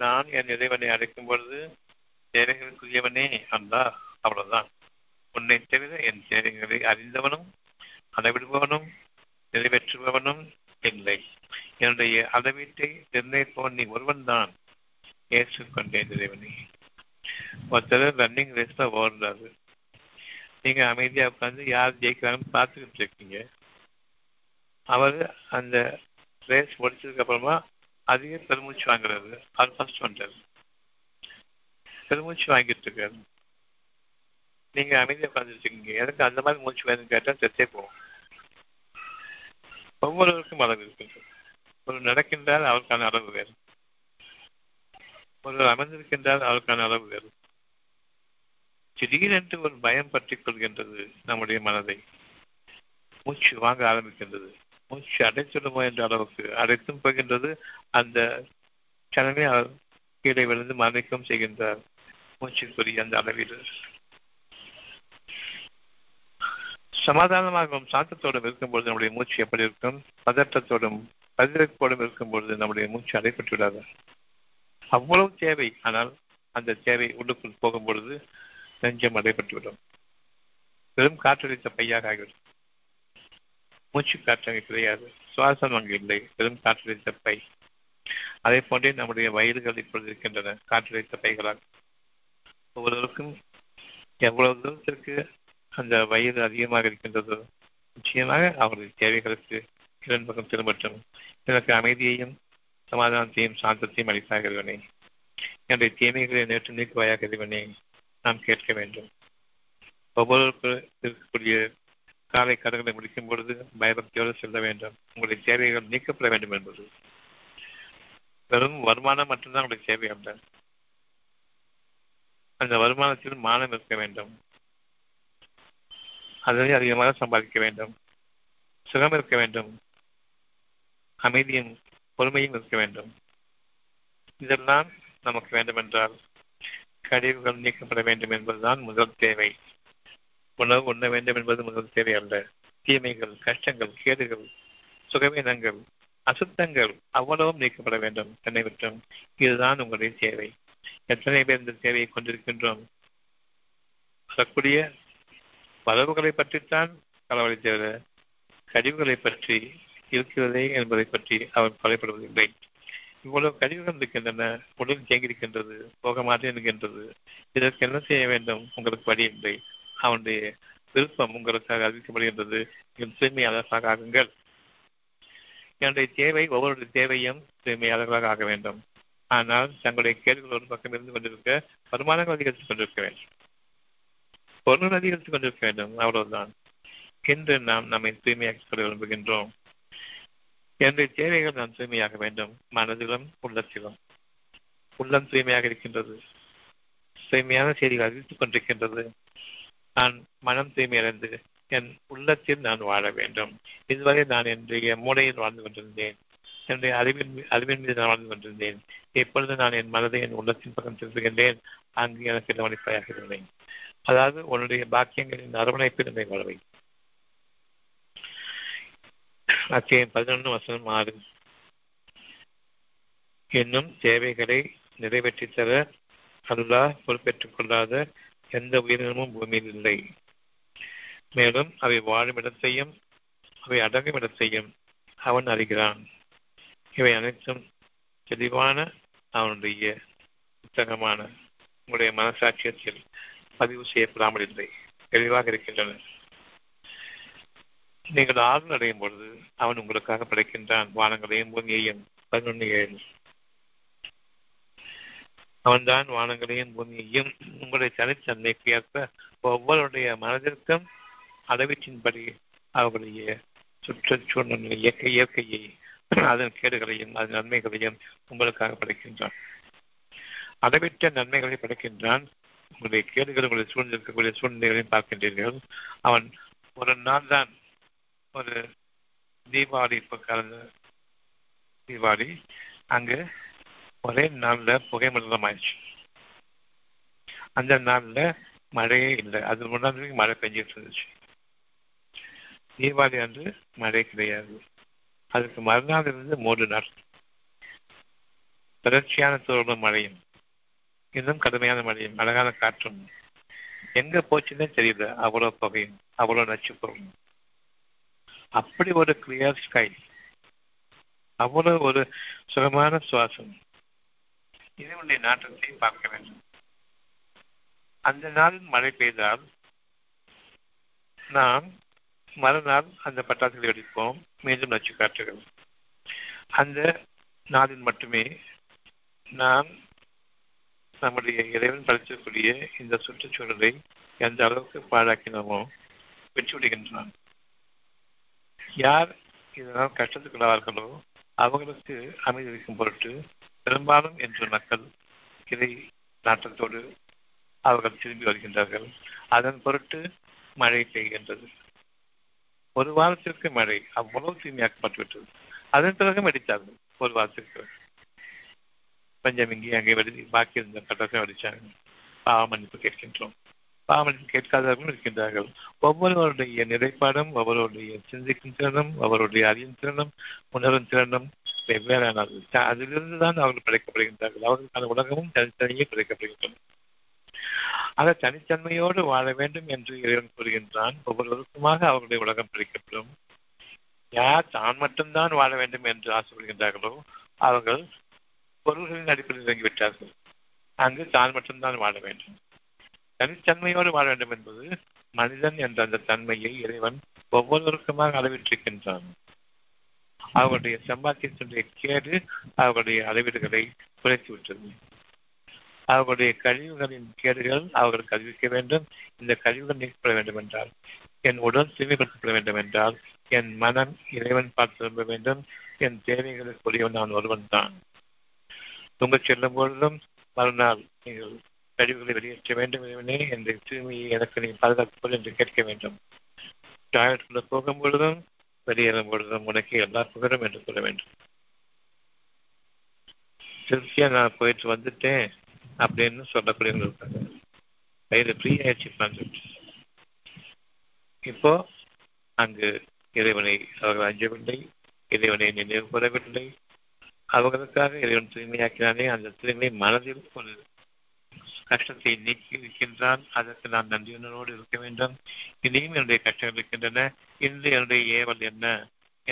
நான் என் இறைவனை அழைக்கும் பொழுது தேவைகளுக்குரியவனே அல்லாஹ், அவ்வளவுதான். உன்னை தவிர என் தேவைகளை அறிந்தவனும் அளவிடுபவனும் நிறைவேற்றுபவனும் இல்லை. என்னுடைய அளவீட்டை நிர்ணயிப்பவன் நீ ஒருவன் தான். ஏற்றுக்கொண்டேன் இறைவனே. ஒருத்தர் ரன்னிங் ரேஸ்ல ஓடுறாரு, நீங்க அமைதியா உட்காந்து யார் ஜெயிக்கிறாங்கன்னு பார்த்துக்கிட்டு இருக்கீங்க. அவர் அந்த ரேஸ் முடிச்சதுக்கு அப்புறமா அதிக பெருமூச்சு வாங்குறாரு. அவர் ஃபர்ஸ்ட் வந்துட்டாரு, பெருமூச்சு வாங்கிட்டு இருக்காரு. நீங்க அமைதியா உட்காந்துட்டு இருக்கீங்க. எனக்கு அந்த மாதிரி மூச்சு வேணும்னு கேட்டா செத்தே போவோம். ஒவ்வொருவருக்கும் அளவு இருக்கின்றது. ஒரு நடக்கின்றால் அவருக்கான அளவு வேறு, ஒருவர் அமர்ந்திருக்கின்றால் அவருக்கான அளவு வேறு. திடீரென்று ஒரு பயம் பற்றி கொள்கின்றது நம்முடைய மனதை, மூச்சு வாங்க ஆரம்பிக்கின்றது. மூச்சு அடைச்சிடுமோ என்ற அளவுக்கு அடைத்தும் போகின்றது. அந்த சனமே கீழே விழுந்து மறைக்கவும் செய்கின்றார். மூச்சுக்குரிய அந்த அளவீடு சமாதானமாகவும் சாந்தத்தோடும் இருக்கும்பொழுது நம்முடைய மூச்சு எப்படி இருக்கும்? பதற்றத்தோடும் பதிலோடும் இருக்கும்பொழுது நம்முடைய மூச்சு அடைப்பட்டு விடாது. அவ்வளவு தேவை. ஆனால் அந்த தேவை உள்ளுக்குள் போகும் பொழுது நெஞ்சம் அடைப்பட்டுவிடும், வெறும் காற்றடித்த பையாக ஆகிவிடும். மூச்சு காற்று அங்கு கிடையாது, சுவாசம் அங்கு இல்லை, வெறும் காற்றடித்த பை. அதே போன்றே நம்முடைய வயல்கள் இப்பொழுது இருக்கின்றன காற்று வைத்த பைகளால். ஒவ்வொருவருக்கும் எவ்வளவு தூரத்திற்கு அந்த வயது அதிகமாக இருக்கின்றதோ நிச்சயமாக அவருடைய தேவைகளுக்கு இரண்டு பக்கம் திரும்பட்டும். எனக்கு அமைதியையும் சமாதானத்தையும் சாந்தத்தையும் அளித்தாக இறைவனே, என்னுடைய தீமைகளை நேற்று நீக்குவாயாக இறைவனே நாம் கேட்க வேண்டும். ஒவ்வொருவருக்கும் இருக்கக்கூடிய காலை கடன்களை முடிக்கும் பொழுது பயபக்தியோடு செல்ல வேண்டும். உங்களுடைய சேவைகள் நீக்கப்பட வேண்டும் என்பது வெறும் வருமானம் மட்டும்தான் உங்களுடைய சேவை அல்ல. அந்த வருமானத்தில் மானம் இருக்க வேண்டும், அதனை அதிகமாக சம்பாதிக்க வேண்டும். சுகம் இருக்க வேண்டும், அமைதியும் பொறுமையும் இருக்க வேண்டும். இதெல்லாம் நமக்கு வேண்டுமென்றால் கழிவுகள் நீக்கப்பட வேண்டும் என்பதுதான் முதல் தேவை. உணவு உண்ண வேண்டும் என்பது முதல் தேவை அல்ல. தீமைகள், கஷ்டங்கள், கேடுகள், சுகவீனங்கள், அசுத்தங்கள் அவ்வளவும் நீக்கப்பட வேண்டும் தன்னை விட்டும். இதுதான் உங்களுடைய தேவை. எத்தனை பேர் இந்த தேவையை கொண்டிருக்கின்றோம்? வரக்கூடிய வரவுகளை பற்றித்தான் கலவரை தேவை, கழிவுகளை பற்றி இருக்கிறதே என்பதை பற்றி அவர் கவலைப்படுவதில்லை. இவ்வளவு கழிவுகள் இருக்கின்றன, உடல் தேங்கியிருக்கின்றது, போக மாட்டேன் இருக்கின்றது, இதற்கு என்ன செய்ய வேண்டும்? உங்களுக்கு வழி இல்லை. அவனுடைய விருப்பம் உங்களுக்காக அறிவிக்கப்படுகின்றது. தூய்மையாளர்களாக ஆகுங்கள். என்னுடைய தேவை ஒவ்வொருடைய தேவையும் தூய்மையாளர்களாக ஆக வேண்டும். ஆனால் தங்களுடைய கேள்விகள் ஒரு பக்கம் இருந்து கொண்டிருக்க வருமானங்கள் அதிகரித்துக் கொண்டிருக்க வேண்டும், பொருள் அதிகரித்துக் கொண்டிருக்க வேண்டும். அவ்வளவுதான். இன்று நாம் நம்மை தூய்மையாக்கிக் கொள்ள விரும்புகின்றோம். என்னுடைய தேவைகள் நாம் தூய்மையாக வேண்டும். மனதிலும் உள்ளத்திலும் உள்ளம் தூய்மையாக இருக்கின்றது, தூய்மையான செய்திகள் அறிவித்துக் கொண்டிருக்கின்றது. நான் மனம் தூய்மையடைந்து என் உள்ளத்தில் நான் வாழ வேண்டும். இதுவரை நான் என்னுடைய மூளையில் வாழ்ந்து கொண்டிருந்தேன், என்னுடைய அறிவின் மீது நான் வாழ்ந்து கொண்டிருந்தேன். எப்பொழுது நான் என் மனதை என் உள்ளத்தின் பக்கம் திரும்புகின்றேன், அங்கு எனக்கு இடமளிப்பாயாக இருந்தேன். அதாவது உன்னுடைய பாக்கியங்களின் அரவணைப்பில் என்னை வாழ்வை. அத்தியாயம் 11 வசனம் 6. இன்னும் தேவைகளை நிறைவேற்றித் தர அல்லாஹ் பொறுப்பேற்றுக் கொள்ளாத எந்த உயிரினமும் பூமியில் இல்லை. மேலும் அவை வாழும் இடத்தையும் அவை அடங்கும் இடத்தையும் அவன் அறிகிறான். இவை அனைத்தும் தெளிவான அவனுடைய புத்தகமான உங்களுடைய மனசாட்சியத்தில் பதிவு செய்யப்படாமல் இல்லை, தெளிவாக இருக்கின்றன. நீங்கள் ஆர்வம் அடையும் பொழுது அவன் உங்களுக்காக படைக்கின்றான் வானங்களையும் பூமியையும். 11:7. அவன்தான் வானங்களையும் பூமியையும் உங்களுடைய தனித்தன்மைக்கு ஏற்ப ஒவ்வொருடைய மனதிற்கும் அளவீட்டின்படி அவர்களுடைய சுற்றுச்சூழல் இயற்கையை அதன் கேடுகளையும் அதன் நன்மைகளையும் உங்களுக்காக படைக்கின்றான். அளவிட்ட நன்மைகளை படைக்கின்றான். உங்களுடைய கேடுகள் உங்களுடைய சூழ்நிலை சூழ்நிலைகளையும் பார்க்கின்றீர்கள். அவன் ஒரு நாள் தான், ஒரு தீபாவளி, இப்போ கலந்த தீபாவளி, அங்கு ஒரே நாளில் புகைமண்டலம் ஆயிடுச்சு. அந்த நாளில் மழையே இல்லை. அது முன்னாடி மழை பெஞ்சிட்டு இருந்துச்சு. தீபாவளி அன்று மழை கிடையாது. அதுக்கு மறுநாள் இருந்து 3 நாள் தொடர்ச்சியான தோறும் மழையும், இன்னும் கடுமையான மழையும், அழகான காற்றும். எங்கே போச்சுன்னே தெரியல. அவ்வளோ புகையும், அவ்வளோ நச்சு பொருளும், அப்படி ஒரு கிளியர் ஸ்கை, அவ்வளோ ஒரு சுகமான சுவாசம். இதனுடைய நாட்டத்தையும் பார்க்க வேண்டும். அந்த நாளில் மழை பெய்தால் நாம் மறுநாள் அந்த பட்டாசுகளை வெடிப்போம், மீண்டும் நச்சு காற்றுகள். அந்த நாளில் மட்டுமே நாம் நம்முடைய இறைவன் படைக்கக்கூடிய இந்த சுற்றுச்சூழலை எந்த அளவுக்கு பாழாக்கினோமோ வெற்றி விடுகின்றான். யார் இதனால் கஷ்டத்துக்குள்ளார்களோ அவர்களுக்கு அமைதி வைக்கும் பொருட்டு பெரும்பாலும் என்று மக்கள் இதை நாட்டத்தோடு அவர்கள் திரும்பி வருகின்றார்கள். அதன் பொருட்டு மழை பெய்கின்றது. ஒரு வாரத்திற்கு மழை அவ்வளவு தூய்மையாக்கப்பட்டுவிட்டது. அதன் பிறகு வெடித்தார்கள். ஒரு வாரத்திற்கு பஞ்சம் இங்கே அங்கே பாக்கி இருந்த கட்டத்தையும் வெடித்தாங்க. பாவமன்னிப்பு கேட்கின்றோம். பாவமன்னிப்பு கேட்காதவர்களும் இருக்கின்றார்கள். ஒவ்வொருவருடைய நிலைப்பாடும் ஒவ்வொருடைய சிந்திக்கும் திறனும் ஒவ்வொருடைய அறியும் திறனும் உணரும் திறனும் வெவ்வேறானது. அதிலிருந்து தான் அவர்கள் படைக்கப்படுகின்றார்கள். அவர்களுக்கான உலகமும் தனித்தனியே படைக்கப்படுகின்றன. ஆக தனித்தன்மையோடு வாழ வேண்டும் என்று இறைவன் கூறுகின்றான். ஒவ்வொருவருக்குமாக அவர்களுடைய உலகம் படைக்கப்படும். யார் தான் மட்டும்தான் வாழ வேண்டும் என்று ஆசைப்படுகின்றார்களோ அவர்கள் பொருள்களின் அடிப்படையில் இறங்கிவிட்டார்கள். அங்கு தான் மட்டும்தான் வாழ வேண்டும். தனித்தன்மையோடு வாழ வேண்டும் என்பது மனிதன் என்ற அந்த தன்மையை இறைவன் ஒவ்வொருவருக்குமாக அளவிட்டிருக்கின்றான். அவர்களுடைய சம்பாத்தியத்தினுடைய கேடு அவர்களுடைய அளவீடுகளை குறைத்துவிட்டது. அவர்களுடைய கழிவுகளின் கேடுகள் அவர்களுக்கு அறிவிக்க வேண்டும். இந்த கழிவுகள் நீக்கப்பட வேண்டும் என்றால், என் உடல் தூய்மைப்படுத்தப்பட வேண்டும் என்றால், என் மனம் இறைவன் பார்த்து திரும்ப வேண்டும், என் தேவைகளுக்குரியவன் நான் ஒருவன் தான். உங்கள் செல்லும் பொழுதும் மறுநாள் நீங்கள் கழிவுகளை வெளியேற்ற வேண்டும் இறைவனே, என்ற தூய்மையை எனக்கு நீங்கள் பாதுகாப்பது என்று கேட்க வேண்டும். டாய்லெட்டுக்குள்ள போகும் பொழுதும் வெளியேறும் பொழுதும் உனக்கு எல்லா புகழும் என்று சொல்ல வேண்டும். திருப்தியா நான் போயிட்டு வந்துட்டேன் அப்படின்னு சொல்லக்கூடியவங்க இருக்காங்க. வயிறு ஃப்ரீ ஆயிடுச்சு கான்செப்ட். இப்போ அங்கு இறைவனை அவர்கள் அஞ்சவில்லை, இறைவனை நினைவு கூறவில்லை. அவர்களுக்காக இறைவன் தூய்மையாக்கினானே, அந்த தூய்மை மனதில் ஒரு கஷ்டத்தை நீக்கி இருக்கின்றான். அதற்கு நான் நன்றியுணர்வோடு இருக்க வேண்டும். இனியும் என்னுடைய கஷ்டங்கள் இருக்கின்றன, இன்று என்னுடைய ஏவல் என்ன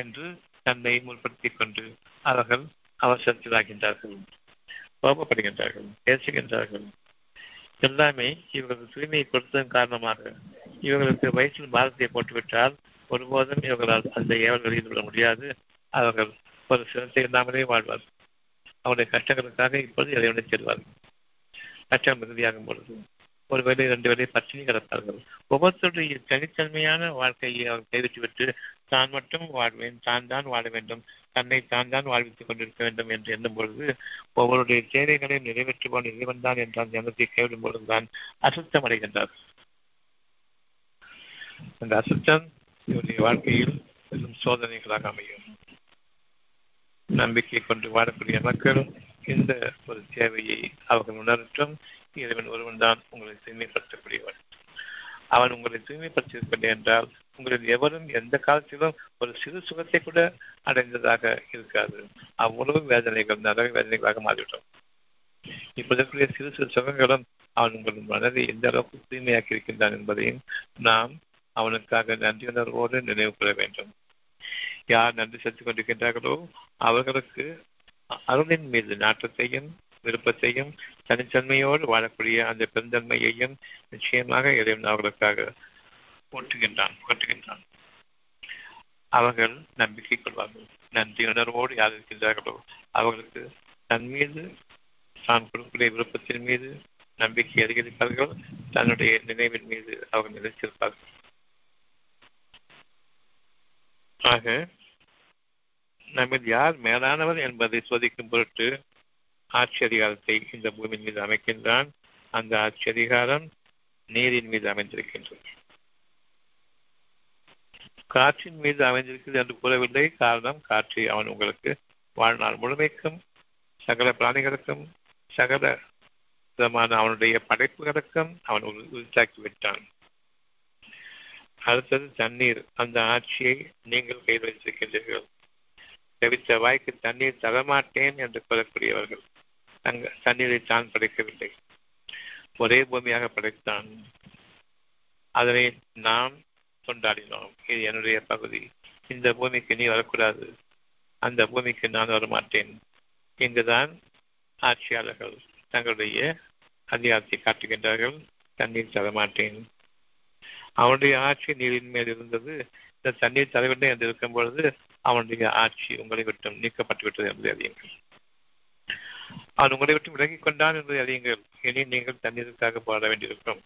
என்று தன்னை முற்படுத்திக் கொண்டு அவர்கள் அவசரத்திலாகின்றார்கள், கோபப்படுகின்றார்கள், பேசுகின்றார்கள். எல்லாமே இவர்கள் தூய்மையை கொடுத்ததன் காரணமாக. இவர்களுக்கு வயிற்றில் பாரதியை போட்டுவிட்டால் ஒருபோதும் இவர்களால் அந்த ஏவல்களை ஈடுபட முடியாது. அவர்கள் ஒரு சிரத்தை இல்லாமலே வாழ்வார்கள். அவருடைய கஷ்டங்களுக்காக இப்பொழுது இறைவனை செல்வார்கள். கஷ்டம் மிகுதியாகும் பொழுது ஒரு வேலை இரண்டு வேலை பற்றினி கிடப்பார்கள். ஒவ்வொருத்தருடைய தனித்தன்மையான வாழ்க்கையை அவர் கைவிட்டுவிட்டு தான் மட்டும் வாழ்வேன், தான் தான் வாழ வேண்டும், தன்னை தான் தான் வாழ்வித்துக் கொண்டிருக்க வேண்டும் என்று எண்ணும் பொழுது, ஒவ்வொருடைய தேவைகளை நிறைவேற்றுவோன் இறைவன் தான் என்ற அந்த எண்ணத்தை கைவிடும் பொழுதுதான் அசுத்தம் அடைகின்றார். அந்த அசுத்தம் இவருடைய வாழ்க்கையில் பெரும் சோதனைகளாக அமையும். நம்பிக்கை கொண்டு வாழக்கூடிய மக்கள் இந்த ஒரு தேவையை அவர்கள் உணரட்டும். இறைவன் ஒருவன் தான் உங்களை தூய்மைப்படுத்தக்கூடியவன். அவன் உங்களை தூய்மைப்படுத்தியிருக்கவில்லை என்றால் உங்களில் எவரும் எந்த காலத்திலும் ஒரு சிறு சுகத்தை கூட அடைந்ததாக இருக்காது. அவ்வளவு வேதனைகள் நரக வேதனைகளாக மாறிவிடும். இப்போதற்குரிய சிறு சிறு சுகங்களும் அவன் உங்கள் மனதை எந்த அளவுக்கு தூய்மையாக்கி இருக்கின்றான் என்பதையும் நாம் அவனுக்காக நன்றியுணர்வோடு நினைவு கூற வேண்டும். யார் நன்றி செலுத்திக் கொண்டிருக்கின்றார்களோ அவர்களுக்கு அருளின் மீது நாட்டத்தையும் விருப்பத்தையும் தனித்தன்மையோடு வாழக்கூடிய அந்த பெருந்தன்மையையும் நிச்சயமாக இறைவன் அவர்களுக்காக போட்டுகின்றான். அவர்கள் நம்பிக்கை கொள்வார்கள். நன்றி உணர்வோடு யார் இருக்கின்றார்களோ அவர்களுக்கு தன் மீது தான் கொடுக்கூடிய விருப்பத்தின் மீது நம்பிக்கை அதிகரிப்பார்கள். தன்னுடைய நினைவின் மீது அவர்கள் நிலைத்திருப்பார்கள். ஆக நம்மில் யார் மேலானவர் என்பதை சோதிக்கும் பொருட்டு ஆட்சி அதிகாரத்தை இந்த பூமியின் மீது அமைக்கின்றான். அந்த ஆட்சி அதிகாரம் நீரின் மீது அமைந்திருக்கின்றது, காற்றின் மீது அமைந்திருக்கிறது என்று கூறவில்லை. காரணம், காற்றை அவன் உங்களுக்கு வாழ்நாள் முழுமைக்கும் சகல பிராணிகளுக்கும் சகல விதமான அவனுடைய படைப்புகளுக்கும் அவன் உரித்தாக்கிவிட்டான். அடுத்தது தண்ணீர். அந்த ஆட்சியை நீங்கள் கையில் வைத்திருக்கின்றீர்கள். தவித்த வாய்க்கு தண்ணீர் தரமாட்டேன் என்று கூறக்கூடியவர்கள் தண்ணீரை தான் படைக்கவில்லை, ஒரே பூமியாக படைத்தான். அதனை நாம் கொண்டாடினோம். இது என்னுடைய பகுதி, இந்த பூமிக்கு நீ வரக்கூடாது, அந்த பூமிக்கு நான் வரமாட்டேன். இங்குதான் ஆட்சியாளர்கள் தங்களுடைய அதிகாரத்தை காட்டுகின்றார்கள். தண்ணீர் தரமாட்டேன். அவனுடைய ஆட்சி நீரின் மேல் இருந்தது. இந்த தண்ணீர் தலைவில்லை என்று இருக்கும் பொழுது அவனுடைய ஆட்சி உங்களை விட்டும் நீக்கப்பட்டுவிட்டது என்பதை அறியுங்கள். அவன் உங்களை விட்டு விலகிக் கொண்டான் என்பதை அறியுங்கள். இனி நீங்கள் தண்ணீருக்காக போராட வேண்டியிருக்கும்.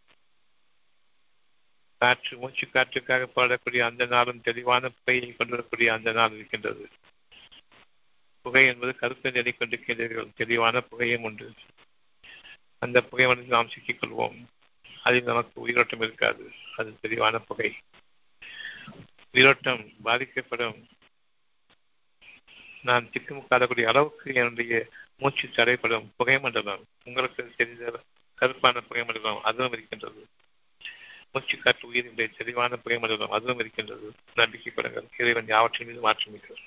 காற்று மூச்சு காற்றுக்காக போராடக்கூடிய அந்த நாளும் தெளிவான புகையை கொண்டிருக்கக்கூடிய அந்த நாள் இருக்கின்றது. புகை என்பது கருத்தை எண்ணிக்கொண்டிருக்கின்றீர்கள். தெளிவான புகையும் உண்டு. அந்த புகை வந்து நாம் சிக்கிக்கொள்வோம். அதில் நமக்கு உயிரோட்டம் இருக்காது. அது தெளிவான புகை. உயிரோட்டம் பாதிக்கப்படும். நான் திக்குமுக்காடக்கூடிய அளவுக்கு என்னுடைய மூச்சு தடைப்படும். புகை மண்டலம் உங்களுக்கு தெரிந்த கருப்பான புகை மண்டலம் அதுவும் இருக்கின்றது. மூச்சு காற்று உயிரினுடைய தெளிவான புகை மண்டலம் அதுவும் இருக்கின்றது. நம்பிக்கை படங்கள் இறைவன் யாவற்றின் மீது மாற்றமிக்கிறது.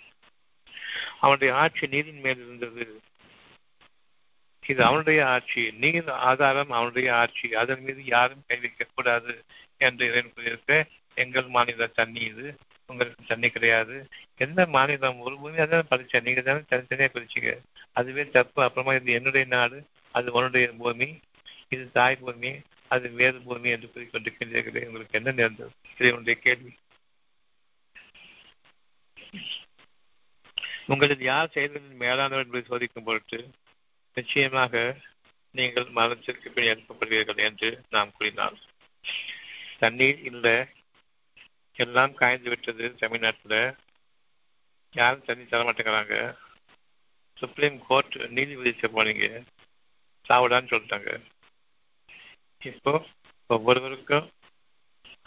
அவனுடைய ஆட்சி நீரின் மேல் இருந்தது. இது அவனுடைய ஆட்சி, நீர் ஆதாரம் அவனுடைய ஆட்சி. அதன் மீது யாரும் கை வைக்கக்கூடாது என்று இறைவன் கூறியிருக்க எங்கள் மாநில தண்ணீர் உங்களுக்கு தண்ணி கிடையாது. எந்த மாநிலம் ஒரு பூமி அதான் பறிச்சா, நீங்க தானே தனித்தனியா பிரிச்சுங்க, அதுவே தப்பு. அப்புறமா இது என்னுடைய நாடு, அது உன்னுடைய பூமி, இது தாய் பூமி, அது வேறு பூமி என்று கூறிக்கொண்டிருக்கின்றீர்களே, உங்களுக்கு என்ன நேர்ந்தது? இது என்னுடைய கேள்வி. உங்களுக்கு யார் செய்ததின் மேலானவர் என்பதை சோதிக்கும் பொருட்டு நிச்சயமாக நீங்கள் மரணத்திற்கு பின் எடுக்கப்படுவீர்கள் என்று நாம் கூறினார். தண்ணீர் இல்லை, எல்லாம் காய்ந்து விட்டது. தமிழ்நாட்டில் யாரும் தண்ணி தரமாட்டேங்கிறாங்க. சுப்ரீம் கோர்ட் நீதிபதி போனீங்க, சாவுடான்னு சொல்லிட்டாங்க. இப்போ ஒவ்வொருவருக்கும்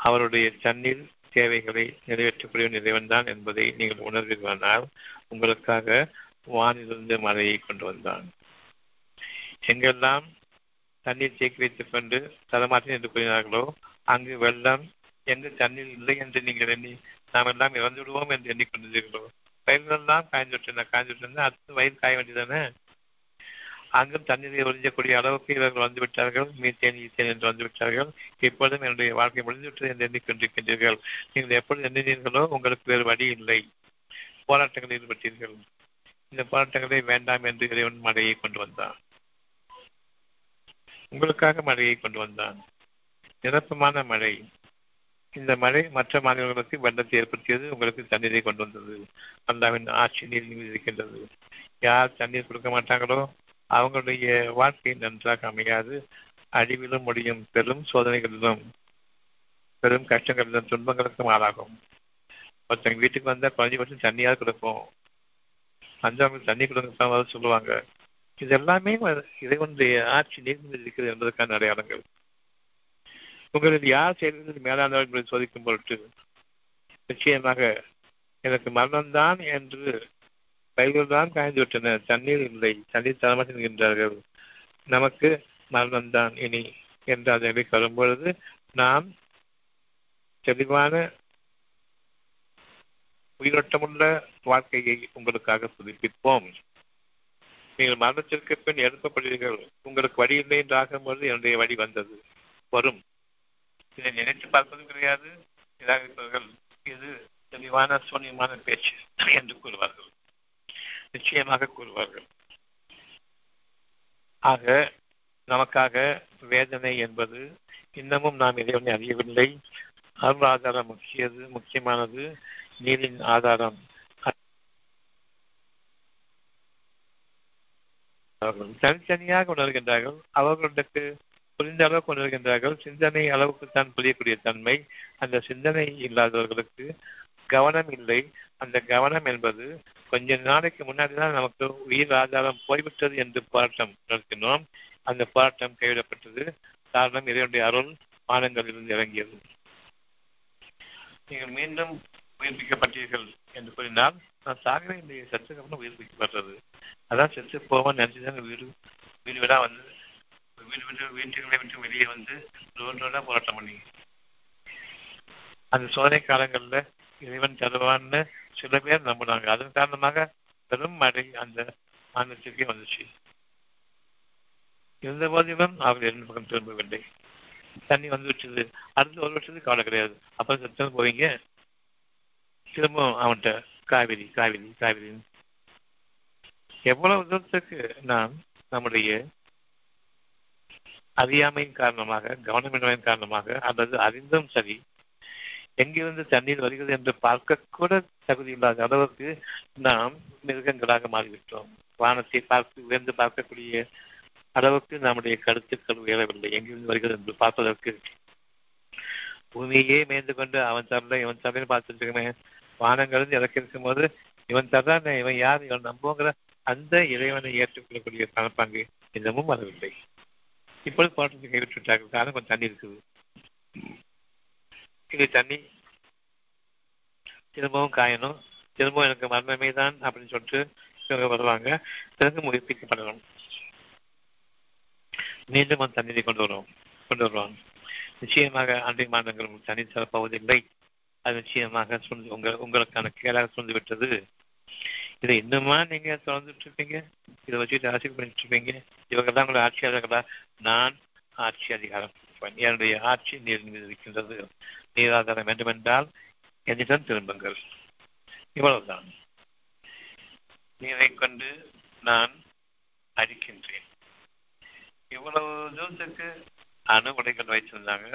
அவருடைய தண்ணீர் தேவைகளை நிறைவேற்றக்கூடிய நிறைவன் தான் என்பதை நீங்கள் உணர்வீர்களானால் உங்களுக்காக வானிலிருந்து மழையை கொண்டு வந்தான். எங்கெல்லாம் தண்ணீர் தேக்கி வைத்துக் கொண்டு தரமாட்டேன் என்று கூறினார்களோ அங்கு வெள்ளம், எங்கு தண்ணீர் இல்லை என்று நீங்கள் எண்ணி நாம் எல்லாம் இறந்து விடுவோம் என்று எண்ணிக்கொண்டிருக்கிறோம். பயிர்களெல்லாம் காய்ந்து விட்டேன், அடுத்து வயிறு காய வேண்டியதானே. அங்கும் தண்ணீரை ஒழிஞ்சக்கூடிய அளவுக்கு இவர்கள் வந்துவிட்டார்கள், மீத்தேன் ஈத்தேன் என்று வந்துவிட்டார்கள். எப்பொழுதும் என்னுடைய வாழ்க்கை முடிந்துவிட்டது என்று எண்ணிக்கொண்டிருக்கின்றீர்கள். நீங்கள் எப்பொழுது எண்ணினீர்களோ உங்களுக்கு வேறு வழி இல்லை. போராட்டங்களில் ஈடுபட்டீர்கள். இந்த போராட்டங்களை வேண்டாம் என்று இறைவன் மழையை கொண்டு வந்தான், உங்களுக்காக மழையை கொண்டு வந்தான். நிரப்பமான மழை. இந்த மழை மற்ற மாநிலங்களுக்கு வெள்ளத்தை ஏற்படுத்தியது, உங்களுக்கு தண்ணீரை கொண்டு வந்தது. அல்லாவின் ஆட்சி நீரில் இருக்கின்றது. யார் தண்ணீர் கொடுக்க மாட்டாங்களோ அவங்களுடைய வாழ்க்கை நன்றாக அமையாது. அழிவிலும் முடியும், பெரும் சோதனைகளிலும் பெரும் கஷ்டங்களிலும் துன்பங்களுக்கும் ஆளாகும். ஒருத்தவங்க வீட்டுக்கு வந்தால் குறைஞ்சபட்சம் தண்ணியாக கொடுப்போம், அஞ்சவங்களுக்கு தண்ணி கொடுங்க சொல்லுவாங்க. இது எல்லாமே இறைவனுடைய ஆட்சி நீர்மீது இருக்கிறது என்பதற்கான அடையாளங்கள். உங்களில் யார் செய்தது மேலானவர் என்பதை சோதிக்கும் பொருட்டு நிச்சயமாக எனக்கு மரணம்தான் என்று பயிர்கள் தான் காய்ந்து விட்டன, தண்ணீர் இல்லை, தண்ணீர் தரமாட்டி நிற்கின்றார்கள், நமக்கு மரணம்தான் இனி என்று அதை வரும்பொழுது நாம் தெளிவான உயிரோட்டமுள்ள வாழ்க்கையை உங்களுக்காக புதுப்பிப்போம். நீங்கள் மரணத்திற்கு பின் எடுக்கப்படுவீர்கள். உங்களுக்கு வழி இல்லை என்று ஆகும்போது என்னுடைய வழி வந்தது வரும். இதை நினைத்து பார்ப்பதும் கிடையாது. நிராகரிப்பவர்கள் இது தெளிவான சூன்யமான பேச்சு என்று கூறுவார்கள், நிச்சயமாக கூறுவார்கள். ஆக நமக்காக வேதனை என்பது இன்னமும் நாம் இறைவனை அறியவில்லை. அருள் ஆதாரம் முக்கியமானது. நீரின் ஆதாரம் தனித்தனியாக உணர்கின்றார்கள். அவர்களுக்கு புரிந்த அளவுக்கு உணர்கின்றார்கள். சிந்தனை அளவுக்கு தான் புரியக்கூடிய தன்மை. அந்த சிந்தனை இல்லாதவர்களுக்கு கவனம் இல்லை. அந்த கவனம் என்பது கொஞ்ச நாளைக்கு முன்னாடிதான் நமக்கு உயிர் ஆதாரம் போய்விட்டது என்று போராட்டம் நடத்தினோம். அந்த போராட்டம் கைவிடப்பட்டது. காரணம், இறைவனுடைய அருள் வானங்களிலிருந்து இறங்கியது. நீங்கள் மீண்டும் உயிர்ப்பிக்கப்பட்டீர்கள் என்று கூறினால் நான் சாகர இந்த சத்துக்கு அப்புறம் உயிர்ப்பிக்கப்பட்டது. அதான் செத்து போவோம் நினைச்சுதான் வீடு விடா வந்து வீட்டுகளை விட்டு வெளியே வந்து ரோடா போராட்டம் பண்ணி அந்த சோதனை காலங்கள்ல இறைவன் தருவான்னு சில பேர் நம்பினாங்க. அதன் காரணமாக பெரும் மழை அந்த மாநிலத்திற்கே வந்துச்சு. இருந்த போதிலும் அவர்கள் இரண்டு பக்கம் திரும்பவில்லை. தண்ணி வந்து விட்டது, அடுத்து ஒரு வருஷத்துக்கு கவலை கிடையாது. அப்புறம் சத்தம் போவீங்க, திரும்பவும் அவன்கிட்ட காவிரி. எவ்வளவு தூரத்துக்கு நாம் நம்முடைய அறியாமையின் காரணமாக, கவனமின்மையின் காரணமாக, அல்லது அறிந்தும் சரி, எங்கிருந்து தண்ணீர் வருகிறது என்று பார்க்கக்கூட தகுதி இல்லாத அளவுக்கு நாம் மிருகங்களாக மாறிவிட்டோம். வானத்தை உயர்ந்து பார்க்கக்கூடிய அளவுக்கு நம்முடைய கருத்துக்கள் உயரவில்லை. எங்கிருந்து வருகிறது என்று பார்ப்பதற்கு பூமியே மேய்ந்து கொண்டு அவன் தரல இவன் தரலன்னு பார்த்துட்டு இருக்கமே. வானங்கள்ந்து இறக்கி இருக்கும் போது இவன் தரலான இவன் யார் இவன் நம்புங்கிற அந்த இறைவனை ஏற்றுக்கொள்ளக்கூடிய பணப்பாங்கு இன்னமும் வரவில்லை. இப்பொழுது போராட்டத்தை கைவிட்டுட்டாங்க. காரணம், கொஞ்சம் தண்ணி இருக்குது. இங்கே தண்ணி திரும்பவும் காயணும், திரும்பவும் எனக்கு மரணமே தான் அப்படின்னு சொல்லிட்டு இவங்க வருவாங்க. பிறகு உயிர்ப்பிக்கப்படணும், மீண்டும் அந்த தண்ணீரை கொண்டு வருவாங்க. நிச்சயமாக அன்றைய மாநிலங்கள் தண்ணி தரப்போவதில்லை. அது நிச்சயமாக உங்களுக்கான கேளாக சூழ்ந்து விட்டது. இதை இன்னுமா நீங்க தொடர்ந்துட்டு இருப்பீங்க, இதை வச்சுட்டு ஆட்சி பண்ணிட்டு இருப்பீங்க. இவங்க தான் உங்களுடைய ஆட்சியாளர்களா? நான் ஆட்சி அதிகாரம், என்னுடைய ஆட்சி நீர் மீது இருக்கின்றது. நீராதாரம் வேண்டுமென்றால் என்னிடம் திரும்புங்கள். இவ்வளவுதான். நீரை கொண்டு நான் அடிக்கின்றேன். இவ்வளவு தூரத்துக்கு அணு உடைகள் வைத்திருந்தாங்க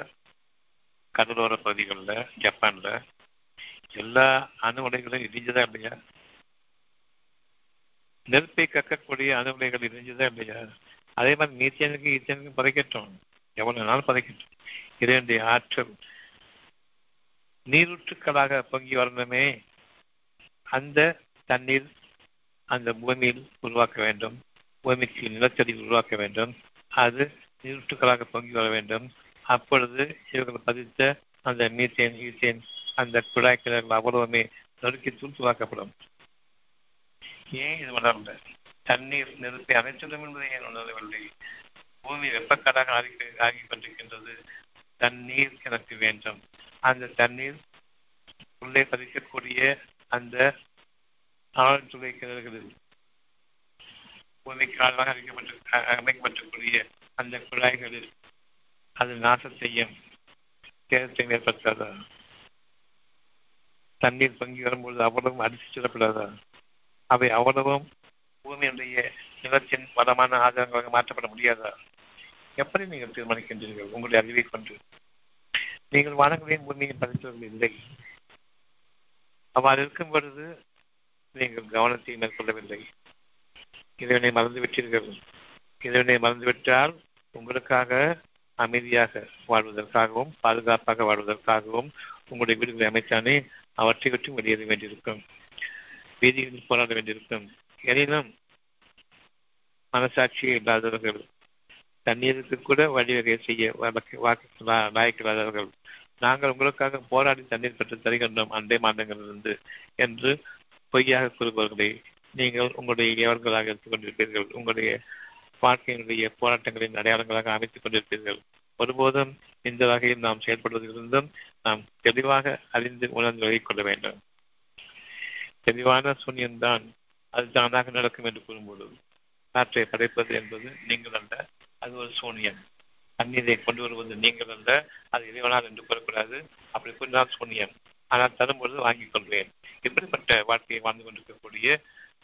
கடலோர பகுதிகளில், ஜப்பான்ல எல்லா அணு உடைகளும் இடிஞ்சதா இல்லையா? நெருப்பை கக்கக்கூடிய அணு உடைகள் இடிஞ்சதா இல்லையா? அதே மாதிரி நீச்சனுக்கு ஈச்சனுக்கும் பதைக்கட்டும், எவ்வளவு நாள் பதைக்கட்டும். இதனுடைய ஆற்றல் நீரூற்றுக்களாக பொங்கி வரணுமே, அந்த தண்ணீர் அந்த பூமியில் உருவாக்க வேண்டும், பூமிக்கு நிலத்தடி உருவாக்க வேண்டும், அது நீரூற்றுக்களாக பொங்கி வர வேண்டும். அப்பொழுது இவர்கள் பதித்த அந்த மீத்தேன் ஈத்தேன் அந்த குழாய் கிழக்கு அவ்வளவுமே நொறுக்கி தூத்துவாக்கப்படும். ஏன் இது உணரவில்லை? தண்ணீர் நெருப்பை அணைத்துடும் என்பதை ஏன் உணரவில்லை? பூமி வெப்பக்காடாக ஆகி கொண்டிருக்கின்றது. தண்ணீர் எனக்கு வேண்டும். அந்த தண்ணீர் உள்ளே பதிக்கக்கூடிய அந்த ஆழ்துளை கிணறுகளில் பூமிக்கு ஆழ்வாக அமைக்கப்பட்டிருக்கூடிய அந்த குழாய்களில் அது நாசத்தையும் சேதத்தையும் ஏற்படுத்தாதா? தண்ணீர் பங்கி வரும்பொழுது அவ்வளவும் அடித்து செல்லப்படாதா? அவை அவ்வளவும் பூமியினுடைய நிலத்தின் பலமான ஆதாரங்களாக மாற்றப்பட முடியாதா? எப்படி நீங்கள் தீர்மானிக்கின்றீர்கள் உங்களுடைய அறிவை கொண்டு? நீங்கள் வானங்களையும் பூமியின் பதித்தவர்கள் இல்லை. அவ்வாறு இருக்கும் பொழுது நீங்கள் கவனத்தை மேற்கொள்ளவில்லை, இறைவனை மறந்துவிட்டீர்கள். இறைவனை மறந்துவிட்டால் உங்களுக்காக அமைதியாக வாழ்வதற்காகவும் பாதுகாப்பாக வாழ்வதற்காகவும் உங்களுடைய வீடுகளை அமைத்தானே அவற்றை விட்டு வெளியேற வேண்டியிருக்கும், வீதிகளில் போராட வேண்டியிருக்கும். எனினும் மனசாட்சியே இல்லாதவர்கள், தண்ணீருக்கு கூட வழிவகை செய்ய வாய்க்கில்லாதவர்கள், நாங்கள் உங்களுக்காக போராடி தண்ணீர் பெற்று தருகின்றோம் அண்டை மாநிலங்களிலிருந்து என்று பொய்யாக கூறுபவர்களை நீங்கள் உங்களுடைய இயவர்களாக எடுத்துக் கொண்டிருப்பீர்கள். உங்களுடைய வாழ்க்கையினுடைய போராட்டங்களின் அடையாளங்களாக அமைத்துக் கொண்டிருப்பீர்கள். ஒருபோதும் இந்த வகையில் நாம் செயல்படுவதிலிருந்தும் நாம் தெளிவாக அறிந்து உணர்ந்து விலகிக் கொள்ள வேண்டும். தெளிவான சூன்யம்தான் அது தானாக நடக்கும் என்று கூறும்போது, காற்றை படைப்பது என்பது நீங்கள் அல்ல, அது ஒரு சூன்யம். தண்ணீரை கொண்டு வருவது நீங்கள் அல்ல, அது இறைவனால் என்று கூறக்கூடாது. அப்படி கூறினால் சூன்யம். ஆனால் தரும்பொழுது வாங்கிக் கொள்வேன். இப்படிப்பட்ட வாழ்க்கையை வாழ்ந்து கொண்டிருக்கக்கூடிய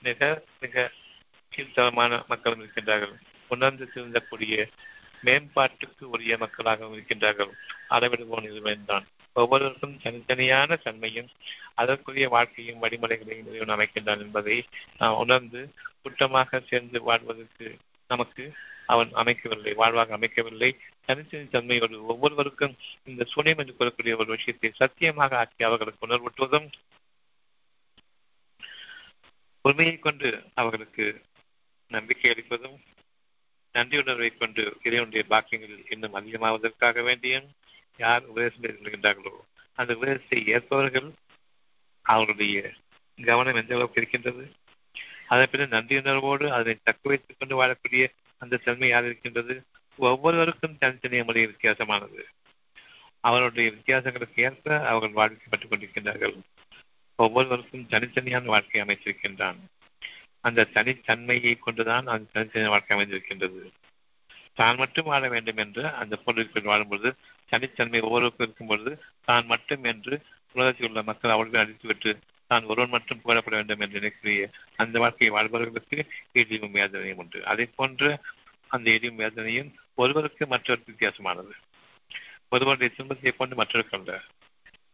மிக மிக கீழ்த்தரமான மக்களும் இருக்கின்றார்கள். உணர்ந்து திருந்தக்கூடிய மேம்பாட்டுக்கு உரிய மக்களாகவும் இருக்கின்றார்கள். அளவிடுவோம் இதுவேந்தான். ஒவ்வொருவருக்கும் தனித்தனியான தன்மையும் அதற்குரிய வாழ்க்கையும் வழிமுறைகளையும் இறைவன் அமைக்கின்றான் என்பதை நாம் உணர்ந்து கூட்டமாக சேர்ந்து வாழ்வதற்கு நமக்கு அவன் அமைக்கவில்லை, வாழ்வாக அமைக்கவில்லை. தனித்தனி தன்மையோடு ஒவ்வொருவருக்கும் இந்த சூன்யம் என்று கூறக்கூடிய ஒரு விஷயத்தை சத்தியமாக ஆக்கி அவர்களுக்கு உணர்வூட்டுவதும், உண்மையை கொண்டு அவர்களுக்கு நம்பிக்கை அளிப்பதும், நன்றியுணர்வை கொண்டு இறைவனுடைய பாக்கியங்களில் இன்னும் அதிகமாவதற்காக வேண்டியும் யார் உபதேசம் இருக்கின்றார்களோ அந்த உபதேசத்தை ஏற்பவர்கள் அவர்களுடைய கவனம் எந்த அளவுக்கு இருக்கின்றது, அதன் பிறகு நன்றியுணர்வோடு அதனை தக்க வைத்துக் கொண்டு வாழக்கூடிய அந்த தன்மை யார் இருக்கின்றது? ஒவ்வொருவருக்கும் தனித்தனிய முறை வித்தியாசமானது. அவருடைய வித்தியாசங்களுக்கு ஏற்ப அவர்கள் வாழ்க்கைப்பட்டுக் கொண்டிருக்கின்றார்கள். ஒவ்வொருவருக்கும் தனித்தனியான வாழ்க்கை அமைத்திருக்கின்றான். அந்த தனித்தன்மையை கொண்டுதான் அந்த தனித்தனியான வாழ்க்கை அமைந்திருக்கின்றது. தான் மட்டும் வாழ வேண்டும் என்று அந்த பொருளிற்குள் வாழும்பொழுது தனித்தன்மை ஒவ்வொருவருக்கும் இருக்கும் பொழுது, தான் மட்டும் என்று உலகத்தில் உள்ள மக்கள் அவர்களும் அழித்துவிட்டு தான் ஒருவன் மட்டும் புகழப்பட வேண்டும் என்று நினைக்கிற அந்த வாழ்க்கையை வாழ்பவர்களுக்கு இழிவும் வேதனையும் உண்டு. அதை போன்ற அந்த இழிவும் வேதனையும் ஒருவருக்கு மற்றவருக்கு வித்தியாசமானது. ஒருவருடைய துன்பத்தை கொண்டு மற்றவர்கள் அல்ல,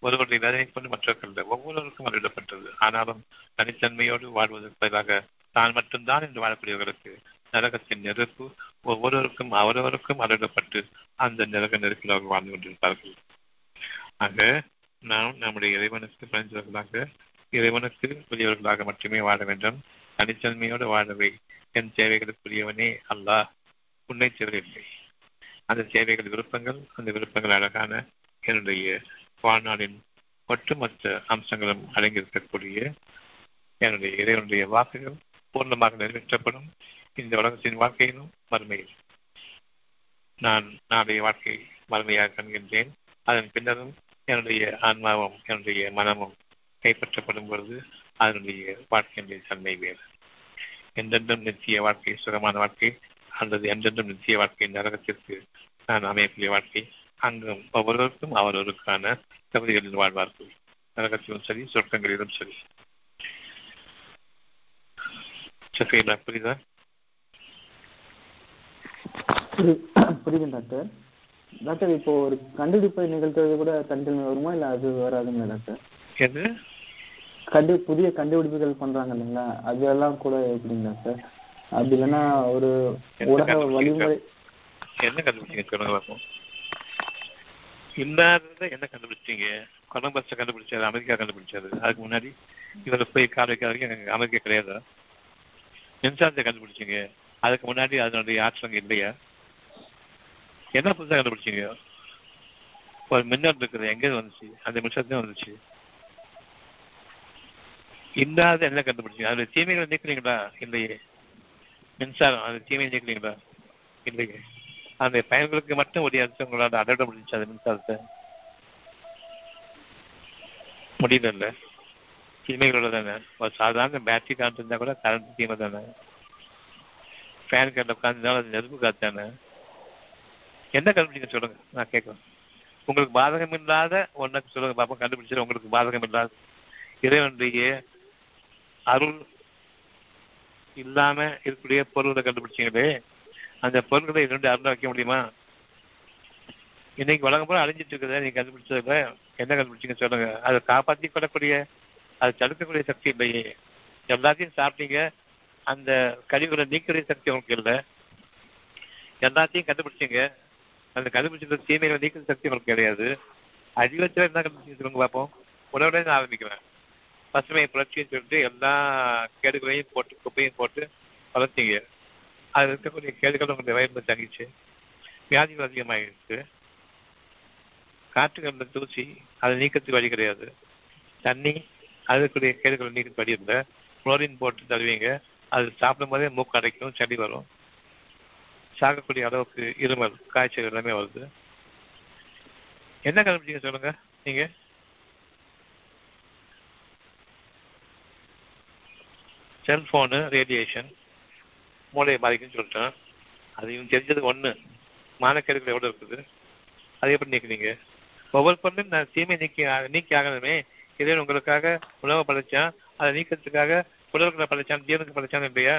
ஒருவருடைய வேதனை கொண்டு மற்றவர்கள் அல்ல, ஒவ்வொருவருக்கும் அறிவிடப்பட்டது. ஆனாலும் தனித்தன்மையோடு வாழ்வதற்கு பதிலாக தான் மட்டும்தான் என்று வாழக்கூடியவர்களுக்கு நரகத்தின் நெருப்பு ஒவ்வொருவருக்கும் அவரவருக்கும் அறிவிடப்பட்டு அந்த நரக நெருப்பிலாக வாழ்ந்து கொண்டிருப்பார்கள். ஆக நாம் நம்முடைய இறைவனுக்கு பிறந்தவர்களாக, இறைவனுக்கு புதியவர்களாக மட்டுமே வாழ வேண்டும். தனித்தன்மையோடு வாழவே, என் தேவைகளுக்குரியவனே அல்லாஹ், உன்னை தேவையில்லை. அந்த தேவைகள் விருப்பங்கள், அந்த விருப்பங்கள் அழகான என்னுடைய வாழ்நாளின் ஒட்டுமொத்த அம்சங்களும் அடங்கியிருக்கக்கூடிய என்னுடைய இறைவனுடைய வாக்குகள் பூர்ணமாக நிறைவேற்றப்படும் இந்த உலகத்தின் வாழ்க்கையிலும் மறுமையில். நான் நாடைய வாழ்க்கை மறுமையாக காண்கின்றேன். அதன் பின்னரும் என்னுடைய ஆன்மாவும் என்னுடைய மனமும் கைப்பற்றப்படும் பொழுது அதனுடைய வாழ்க்கையினுடைய தன்மை வேறு. என்றென்றும் நிச்சய வாழ்க்கை சுகமான வாழ்க்கை அல்லது என்றென்றும் நிச்சய வாழ்க்கை நரகத்திற்கு நான் அமையக்கூடிய வாழ்க்கை, அங்கும் ஒவ்வொருவருக்கும் அவரவருக்கான தகுதிகளில் வாழ்வார்கள். நரகத்திலும் சரி சொர்க்கங்களிலும் சரி. சஃபீலா புரியுதா? புரியுது டாக்டர். டாக்டர் இப்போ ஒரு கண்டுபிடிப்பை நிகழ்த்துறது கூட தனித்தன்மை வருமா இல்லை அது வராதுங்களா டாக்டர்? எது புதிய கண்டுபிடிப்புகள் பண்றாங்க இல்லைங்களா, அதெல்லாம் கூட எப்படிங்களா சார்? அப்படி இல்லைன்னா ஒரு உலக வழிமுறை என்ன கண்டுபிடிச்சிங்க? இல்லாதத என்ன கண்டுபிடிச்சிங்க? கொலம்பஸ் கண்டுபிடிச்சது, அமெரிக்கா கண்டுபிடிச்சது. அதுக்கு முன்னாடி இவரை போய் கால் வைக்கிற வரைக்கும் எனக்கு அமெரிக்கா கிடையாது. மின்சாரத்தை கண்டுபிடிச்சிங்க, அதுக்கு முன்னாடி அதனுடைய ஆற்றங்க இல்லையா? என்ன புதுசாக கண்டுபிடிச்சிங்க? ஒரு மின்னல் இருக்குது, எங்கே வந்துச்சு? அந்த மின்சாரத்தையும் வந்துச்சு. இல்லாத என்ன கண்டுபிடிச்சிங்க? அதில் தீமைகளை நீக்கிறீங்களா? இல்லையே. மின்சாரம் அது தீமையை நீக்கிறீங்களா? இல்லையே. அந்த பயன்களுக்கு மட்டும் ஒரு உங்களால் அலட முடிஞ்சு அந்த மின்சாரத்தை முடியல. தீமைகளோட தானே ஒரு சாதாரண பேட்டரி காற்று இருந்தால் கூட கரண்ட் தீமை தானே. ஃபேன் கரண்ட் உட்காந்துருந்தாலும் அது நெருப்பு காற்று தானே. என்ன கண்டுபிடிக்க சொல்லுங்க, நான் கேட்குறேன். உங்களுக்கு பாதகம் இல்லாத ஒன்றுக்கு சொல்லுங்க பாப்பா, கண்டுபிடிச்சது உங்களுக்கு பாதகம் இல்லாத இறைவனுடைய அருள் இல்லாம இருக்கக்கூடிய பொருளை கண்டுபிடிச்சிங்களே. அந்த பொருட்களை இதனுடைய அருளை வைக்க முடியுமா? இன்னைக்கு வழங்கும் போல அழிஞ்சிட்டு இருக்குதா? நீங்க கண்டுபிடிச்சதுல என்ன கண்டுபிடிச்சிங்க சொல்லுங்க. அதை காப்பாற்றி கொள்ளக்கூடிய, அதை தடுக்கக்கூடிய சக்தி இல்லையே. எல்லாத்தையும் சாப்பிட்டீங்க, அந்த கழிவுகளை நீக்கிற சக்தி உங்களுக்கு இல்லை. எல்லாத்தையும் கண்டுபிடிச்சிங்க, அந்த கண்டுபிடிச்ச தீமைகளை நீக்கிற சக்தி உங்களுக்கு கிடையாது. அதிகத்தில் என்ன கண்டுபிடிச்சிங்க சொல்லுங்க பார்ப்போம். உடனே நான் ஆரம்பிக்கிறேன். பசுமை புரட்சின்னு சொல்லிட்டு எல்லா கேடுகளையும் போட்டு குப்பையும் போட்டு வளர்த்திங்க. அது இருக்கக்கூடிய கேடுகள் உங்களுடைய வயம்பு தங்கிச்சு, வியாதிகள் அதிகமாகிடுச்சு. காற்றுக்கண்ட தூசி, அதை நீக்கத்துக்கு வழி கிடையாது. தண்ணி, அதுக்குரிய கேடுகளை நீக்கத்துக்கு வழி இல்லை. குளோரின் போட்டு தருவீங்க, அது சாப்பிடும் போதே மூக்கு அடைக்கும், சளி வரும், சாகக்கூடிய அளவுக்கு இருமல் காய்ச்சல் எல்லாமே வருது. என்ன கண்டுபிடிச்சிங்க சொல்லுங்க நீங்க? செல்ஃபோனு ரேடியேஷன் மூளையை பாதிக்குன்னு சொல்லிட்டேன். அது இவங்க தெரிஞ்சது ஒன்று. மானக்கேடுகள் எவ்வளோ இருக்குது, அது எப்படி நீக்கினீங்க? ஒவ்வொரு பொருளும் நான் தீமை நீக்கி ஆகணுமே. இதே உங்களுக்காக உணவை படைத்தான், அதை நீக்கிறதுக்காக உடல்களை படைத்தான், ஜீவனுக்கு படைத்தான் இல்லையா?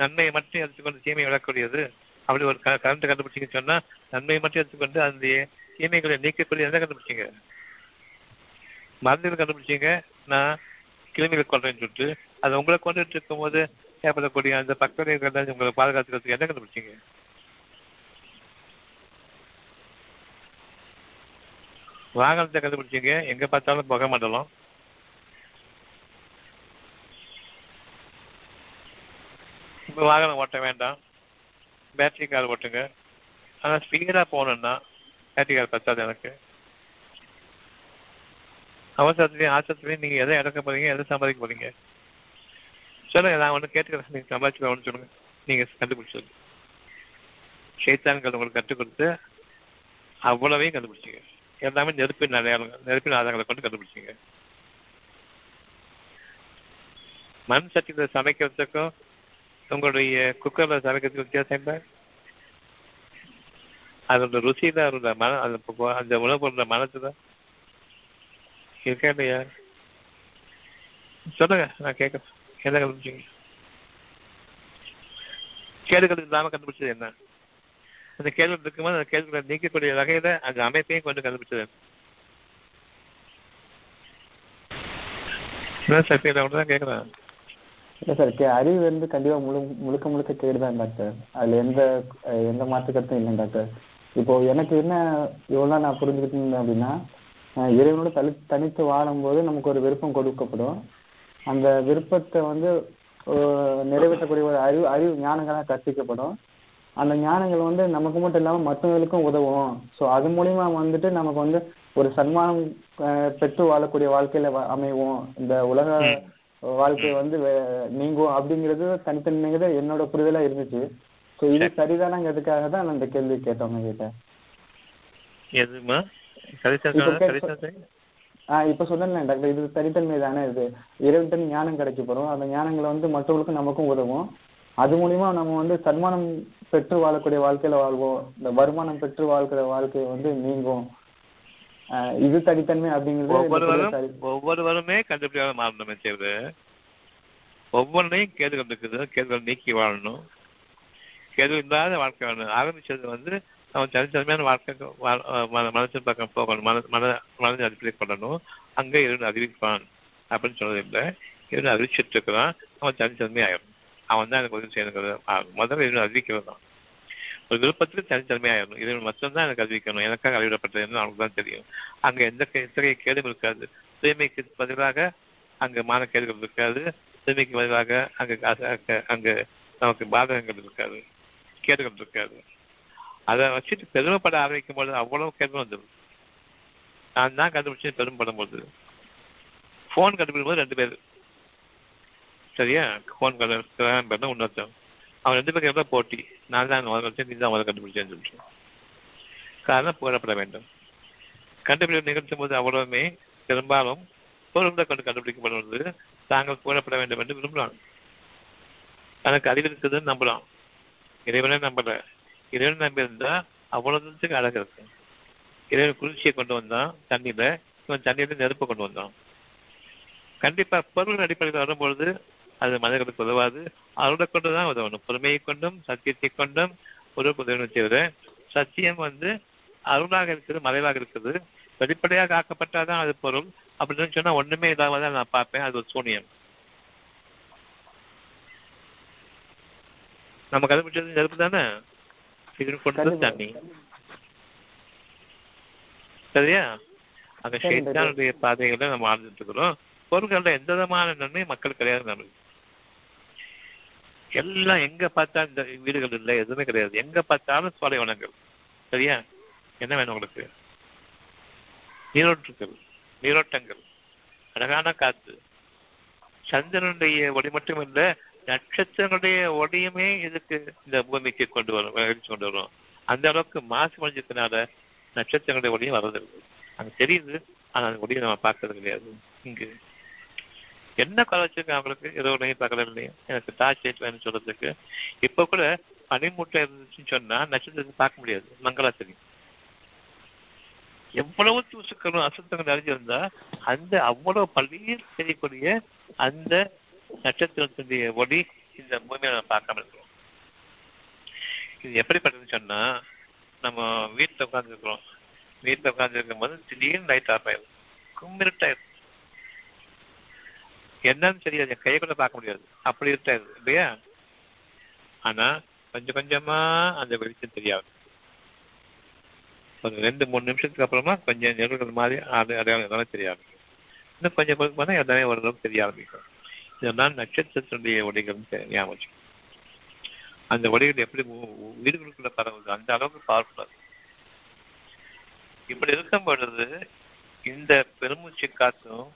நன்மையை மட்டும் எடுத்துக்கொண்டு தீமையை விளக்கக்கூடியது. அப்படி ஒரு கரண்ட் கண்டுபிடிச்சிங்கன்னு சொன்னால் நன்மையை மட்டும் எடுத்துக்கொண்டு அந்த தீமைகளை நீக்கக்கூடிய எதை கண்டுபிடிச்சிங்க? மருந்துகள் கண்டுபிடிச்சிங்க. நான் கிருமிகளை கொள்றேன்னு சொல்லிட்டு அது உங்களை கொண்டுட்டு இருக்கும் போது ஏற்படக்கூடிய அந்த பக்கத்தில் உங்களை பாதுகாத்துக்கிறதுக்கு என்ன கண்டுபிடிச்சிங்க? வாகனத்தை கண்டுபிடிச்சிங்க. எங்கே பார்த்தாலும் புகை மண்டலம். இப்போ வாகனம் ஓட்ட வேண்டாம், பேட்டரி கார் ஓட்டுங்க. ஆனால் ஸ்பீடாக போகணுன்னா பேட்டரி கார் பத்தாது. எனக்கு அவசரத்துலேயும் ஆசத்துலேயும் நீங்கள் எதை இறக்க போகிறீங்க, எதை சம்பாதிக்க போகிறீங்க சொல்லுங்க. நான் ஒன்று கேட்டுக்கிறேன், நீங்கள் சம்பாதிச்சுக்கலாம் ஒன்று சொல்லுங்க. நீங்கள் கண்டுபிடிச்சது சைத்தான்கள் உங்களுக்கு கற்றுக் கொடுத்து அவ்வளவையும் கண்டுபிடிச்சிங்க. எல்லாமே நெருப்பின் அடையாளங்கள், நெருப்பின் ஆதாரங்களை கொண்டு கண்டுபிடிச்சிங்க. மண் சட்டியில் சமைக்கிறதுக்கும் உங்களுடைய குக்கரில் சமைக்கிறதுக்கும் வித்தியாசம் இல்லை. அதோட ருசியில் உள்ள மன, அந்த உணவு பொருள மனத்தில் இருக்கா இல்லையா சொல்லுங்க. நான் கேட்குறேன், என்ன கண்டுபிடிச்சிங்க? கேடுகள் இல்லாமல் கண்டுபிடிச்சது என்ன? அந்த கேள்வி இருக்கும்போது அந்த கேள்விகளை நீக்கக்கூடிய வகையில் அந்த அமைப்பையும் கொண்டு கண்டுபிடிச்சது என்ன? சக்தியில் கூட தான் கேட்குறேன். இல்லை சார், அறிவு வந்து கண்டிப்பாக முழுக்க முழுக்க கேடுதான் டாக்டர். அதில் எந்த மாற்று கருத்தும் இல்லை டாக்டர். இப்போது எனக்கு என்ன இவ்வளோ நான் புரிஞ்சுக்கிட்டேன் அப்படின்னா, இறைவனோட தனித்து வாழும்போது நமக்கு ஒரு விருப்பம் கொடுக்கப்படும். அந்த விருப்பத்தை வந்து நிறைவேற்றக்கூடிய ஒரு அறிவு ஞானங்களாக கற்பிக்கப்படும். அந்த ஞானங்கள் வந்து நமக்கு மட்டும் இல்லாமல் மற்றவங்களுக்கும் உதவும். ஸோ அது மூலிமா வந்துட்டு நமக்கு வந்து ஒரு சன்மானம் பெற்று வாழக்கூடிய வாழ்க்கையில அமைவோம், இந்த உலக வாழ்க்கையை வந்து நீங்கும் அப்படிங்கிறது தனித்தன்மைங்கிறது என்னோட புரிதலாக இருந்துச்சு. ஸோ இது சரிதானாங்கிறதுக்காக தான் நான் இந்த கேள்வி கேட்டவங்க கிட்ட. இப்ப சொன்ன டாக்டர், இது தனித்தன்மை தானே. இது இறைவன் ஞானம் கிடைக்க போறோம், அந்த ஞானங்களை வந்து மற்றவர்களுக்கும் நமக்கும் உதவும். அது மூலியமா நம்ம வந்து சன்மானம் பெற்று வாழக்கூடிய வாழ்க்கையில வாழ்வோம், இந்த வருமானம் பெற்று வாழ்க்கிற வாழ்க்கை வந்து நீங்கும் இது தனித்தன்மை அப்படிங்கிறது ஒவ்வொருவருமே கண்டுபிடியாக மாறணுமே செய்வது. ஒவ்வொன்றையும் கேதுகள் இருக்குது, கேதுகள் நீக்கி வாழணும், கேது இல்லாத வாழ்க்கை வாழணும். ஆரம்பிச்சது வந்து நம்ம தனித்தன்மையான வாழ்க்கை மனசின் பக்கம் போகணும், மனதை அதிபதி பண்ணணும். அங்கே இருந்து அறிவிப்பான் அப்படின்னு சொன்னதில்லை, இருந்து அறிவிச்சுட்டு இருக்கிறான். அவன் தனித்தன்மை ஆயிடும், அவன் தான் எனக்கு உதவி செய்யணும். முதல்ல இருந்து அறிவிக்கிறதான் ஒரு விருப்பத்துக்கு தனித்தன்மையாயிடும். இது மட்டும்தான் எனக்கு அறிவிக்கணும், எனக்காக அறிவிடப்பட்டதுன்னு அவனுக்கு தான் தெரியும். அங்கே எந்த இத்தகைய கேடும் இருக்காது. தூய்மைக்கு பதிலாக அங்கே மான கேடுகள் இருக்காது, தூய்மைக்கு பதிலாக அங்கே நமக்கு பாதகங்கள் இருக்காது, கேடுகள் இருக்காது. அதை வச்சுட்டு பெருமைப்பட ஆரம்பிக்கும் போது அவ்வளவு கேள்வி வந்துடும். நான் தான் கண்டுபிடிச்சு பெருமைப்படும் போது ஃபோன் கண்டுபிடிக்கும் போது 2 பேர் சரியா, ஃபோன் கண்டுபிடிச்சா உன்னர்த்தம். அவன் 2 பேருக்கு எவ்வளோ போட்டி, நான் தான் முதல் கண்டுபிடிச்சேன், நீ தான் முதல் கண்டுபிடிச்சேன்னு சொல்லிட்டு காரணம் புகழப்பட வேண்டும். கண்டுபிடிப்பு நிகழ்த்தும் போது அவ்வளவுமே பெரும்பாலும் பொருளை கொண்டு கண்டுபிடிக்கப்படுவது தாங்கள் புகழப்பட வேண்டும் என்று விரும்புகிறான். தனக்கு அறிவு இருக்குதுன்னு நம்புகிறான், இறைவனே நம்பல. இறைவன் நம்பி இருந்தா அவ்வளவு தூரத்துக்கு அழகு இருக்கு. இறைவன் குளிர்ச்சியை கொண்டு வந்தான் தண்ணியில, இவன் தண்ணியில நெருப்பை கொண்டு வந்தான். கண்டிப்பா பொருளின் அடிப்படையில் வரும்பொழுது அது மனிதர்களுக்கு உதவாது, அவரோட கொண்டுதான் உதவணும். பொறுமையை கொண்டும் சத்தியத்தை கொண்டும் ஒரு உதவணும் செய்வத. சத்தியம் வந்து அருளாக இருக்குது, மறைவாக இருக்குது. வெளிப்படையாக ஆக்கப்பட்டாதான் அது பொருள். அப்படின்னு சொன்னா ஒண்ணுமே இல்லாமதான் நான் பார்ப்பேன், அது ஒரு சூனியம். நம்ம கண்டுபிடிச்சது நெருப்பு தானே, தண்ணி சரியா. அந்த சைத்தானுடைய பாதைகளை நம்ம ஆழ்ந்துட்டு இருக்கிறோம். பொருள்கள் எந்த விதமான நன்மை மக்கள் கிடையாது. நம்மளுக்கு எல்லாம் எங்க பார்த்தா இந்த வீடுகள் இல்லை, எதுவுமே கிடையாது. எங்க பார்த்தாலும் பாலைவனங்கள் சரியா. என்ன வேணும் உங்களுக்கு? நீரோட்டுகள், நீரோட்டங்கள், அழகான காத்து, சந்திரனுடைய ஒளி மட்டும் இல்லை, நட்சத்திரங்களுடைய ஒளியுமே இதுக்கு இந்த பூமிக்கு கொண்டு வரும், எழுச்சி கொண்டு வரும். அந்த அளவுக்கு மாசு அடைஞ்சதுனால நட்சத்திரங்களுடைய ஒளியும் வர்றது அங்கே தெரியுது. ஆனால் அந்த ஒளியை நம்ம பார்க்கறது கிடையாது. இங்கு என்ன குறை வச்சிருக்கேன் அவங்களுக்கு? ஏதோ ஒன்றையும் பார்க்கல இல்லையா. எனக்கு டார்ச் லைட் வேணும்னு சொல்றதுக்கு இப்போ கூட பனிமூட்டை இருந்துச்சுன்னு சொன்னா நட்சத்திரத்தை பார்க்க முடியாது, மங்களா தெரியும். எவ்வளவு தூசுக்களும் அசுத்தங்கள் அறிஞ்சிருந்தா அந்த அவ்வளவு பள்ளியில் தெரியக்கூடிய அந்த நட்சத்திரத்தினுடைய ஒளி இந்த பூமியை நம்ம பார்க்காம இருக்கிறோம். இது எப்படிப்பட்டதுன்னு சொன்னா, நம்ம வீட்டில் உட்காந்துருக்கிறோம். வீட்டில் உட்காந்துருக்கும் போது திடீர்னு லைட் ஆஃப் ஆயிடும், கும்மிருட்டாயிடும், என்னன்னு தெரியாது, என் கையை கூட பார்க்க முடியாது, அப்படி இருட்டாயிடுது இல்லையா. ஆனா கொஞ்சம் கொஞ்சமா அந்த வெளிச்சம் தெரியாது. ஒரு 2-3 நிமிஷத்துக்கு அப்புறமா கொஞ்சம் நிறுவனங்கள் மாதிரி அடையாளம் எல்லாமே தெரியாது. இன்னும் கொஞ்சம் பொழுது போனால் எல்லாமே ஓரளவுக்கு தெரிய ஆரம்பிக்கும். இதெல்லாம் நட்சத்திரத்தினுடைய ஒளிகள் ஞாபகம். அந்த ஒளிகள் எப்படி வீடுகளுக்குள்ள பரவுது, அந்த அளவுக்கு பரவாது. இப்படி இருக்கும் பொழுது இந்த பெருமூச்சு காத்தும்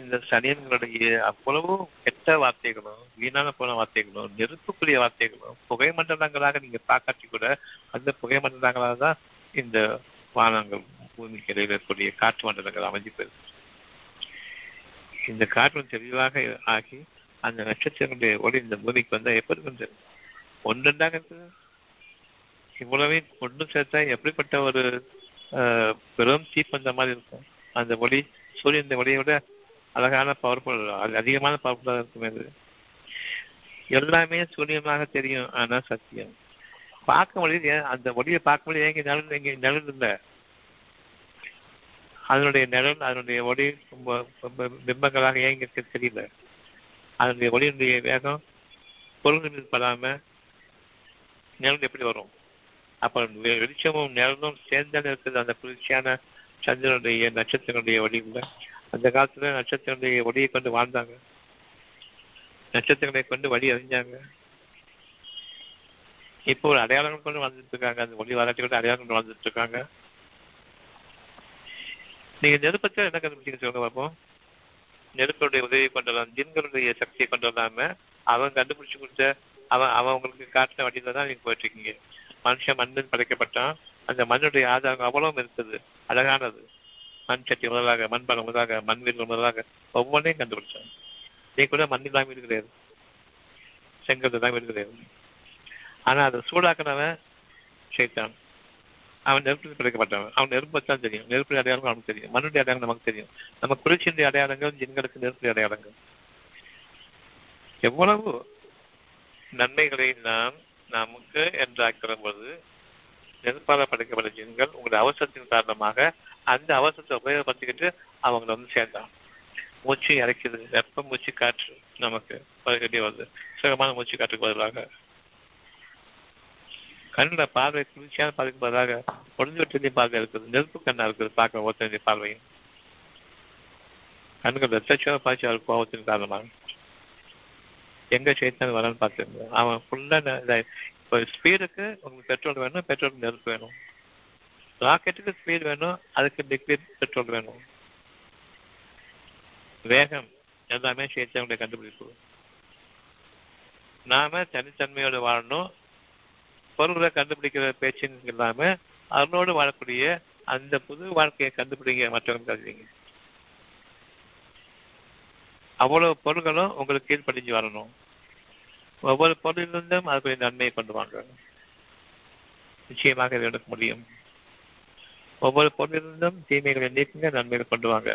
இந்த சனியன்களுடைய அவ்வளவு கெட்ட வார்த்தைகளும் வீணான போன வார்த்தைகளும் நெருப்புக்குரிய வார்த்தைகளும் புகை மண்டலங்களாக நீங்க பார்க்காட்டி கூட அந்த புகை மண்டலங்களாக தான் இந்த வானங்கள் பூமிக்கு இடையில் இருக்கக்கூடிய காற்று மண்டலங்கள் அமைஞ்சு போயிருக்கு. இந்த காற்று தெளிவாக ஆகி அந்த நட்சத்திரங்களுடைய ஒளி இந்த பூமிக்கு வந்தா எப்படி வந்து ஒன்றுண்டாங்க இருக்குது. இவ்வளவே ஒன்று சேர்த்தா எப்படிப்பட்ட ஒரு பெரும் தீப்பந்த மாதிரி இருக்கும். அந்த ஒளி சூரியன் ஒளியை விட அழகான பவர்ஃபுல், அதிகமான பவர்ஃபுல்லாக இருக்கும். இது எல்லாமே சூரியமாக தெரியும். ஆனா சத்தியம் பார்க்க முடியுது. அந்த ஒளியை பார்க்க முடியாது. எங்க நிழல், எங்க நிழல் இல்லை. அதனுடைய நிழல், அதனுடைய ஒளி பிம்பங்களாக ஏங்க தெரியல. அதனுடைய ஒளியினுடைய வேகம் பொருள் மீது படாம நிழல் எப்படி வரும்? அப்புறம் வெளிச்சமும் நிழலும் சேர்ந்தாலும் இருக்கிறது. அந்த குளிர்ச்சியான சந்திரனுடைய நட்சத்திரங்களுடைய ஒளி இல்லை. அந்த காலத்துல நட்சத்திரங்களுடைய ஒளியை கொண்டு வாழ்ந்தாங்க, நட்சத்திரங்களை கொண்டு வழி அறிஞ்சாங்க. இப்போ ஒரு அடையாளங்கள் கொண்டு வாழ்ந்துட்டு இருக்காங்க. அந்த ஒளி வளர்ச்சி கொண்டு அடையாளங்கள் கொண்டு வாழ்ந்துட்டு இருக்காங்க. நீங்க நெருப்பத்தில் என்ன கண்டுபிடிச்சிங்க சொல்லுங்க பார்ப்போம். நெருப்பனுடைய உதவியை கொண்டலாம், ஜின்களுடைய சக்தியை கொண்டு வராம அவன் கண்டுபிடிச்சு கொடுத்த அவன் அவங்களுக்கு காட்டின வழியில தான் நீங்க போயிட்டு இருக்கீங்க. மனுஷன் மண்ணில் படைக்கப்பட்டான். அந்த மண்ணுடைய ஆதாரம் அவ்வளவும் இருக்குது, அழகானது. மண் சட்டி முதலாக, மண் பழம் முதலாக, மண் வீடு முதலாக ஒவ்வொன்றையும் கண்டுபிடிச்சான். நீ கூட மண் இல்லாமல் வீடு கிடையாது, செங்கல் இல்லாமல் வீடு கிடையாது. ஆனா அதை சூடாக்கினவன் சைத்தான். அவன் நெருப்பு பிறக்கப்பட்டவன். அவன் நெருப்பு வச்சாலும் தெரியும், நெருப்புடைய அடையாளங்கள் அவனுக்கு தெரியும், மண்ணுடைய அடையாளங்கள் நமக்கு தெரியும். நம்ம குளிர்ச்சியினுடைய அடையாளங்கள் ஜின்களுக்கு நெருப்புடைய அடையாளங்கள். எவ்வளவு நன்மைகளை நாம் நமக்கு என்றாக்கிற பொழுது நெருப்பாக படைக்கப்பட்ட ஜின்கள் உங்களுடைய அவசரத்தின் காரணமாக அந்த அவசரத்தை உபயோகப்படுத்திக்கிட்டு அவங்களை வந்து சேர்ந்தான். மூச்சு இறைக்குது, வெப்ப மூச்சு காற்று நமக்கு பதுக்கிட்டே வருது. சுகமான மூச்சு காற்றுக்கு பதிலாக கண்ணில் பார்வை குளிர்ச்சியான பார்வைக்கு பதிலாக ஒழுங்கு வெட்டி பார்வை இருக்குது, நெருப்பு கண்ணா இருக்குது. பார்க்க ஒருத்தனுடைய பார்வையும் கண்ணுக்கு லட்சம் பாய்ச்சி அவருக்கு கோபத்தின் காரணமாக எங்க சைத்தான் வரான்னு பார்த்துருங்க. அவன் ஃபுல்லாக இப்போ ஸ்பீடுக்கு உங்களுக்கு பெட்ரோல் வேணும், பெட்ரோலுக்கு நெருப்பு வேணும். ராக்கெட்டுக்கு ஸ்பீடு வேணும், அதுக்கு லிக்விட் பெட்ரோல் வேணும். வேகம் எல்லாமே சேத்தனுடைய கண்டுபிடிப்பு. நாம தனித்தன்மையோடு வாழணும். பொருளை கண்டுபிடிக்கிற பேச்சுன்னு இல்லாம அவனோடு வாழக்கூடிய அந்த புது வாழ்க்கையை கண்டுபிடிங்க. மற்றவங்க கருதிங்க அவ்வளவு பொருள்களும் உங்களுக்கு கீழ்படிஞ்சு வரணும். ஒவ்வொரு பொருளிலிருந்தும் அதுக்குரிய நன்மையை கொண்டு வாங்க. நிச்சயமாக இது எடுக்க முடியும். ஒவ்வொரு பொருளிலிருந்தும் தீமைகளை நீக்குங்க, நன்மைகளை கொண்டு வாங்க.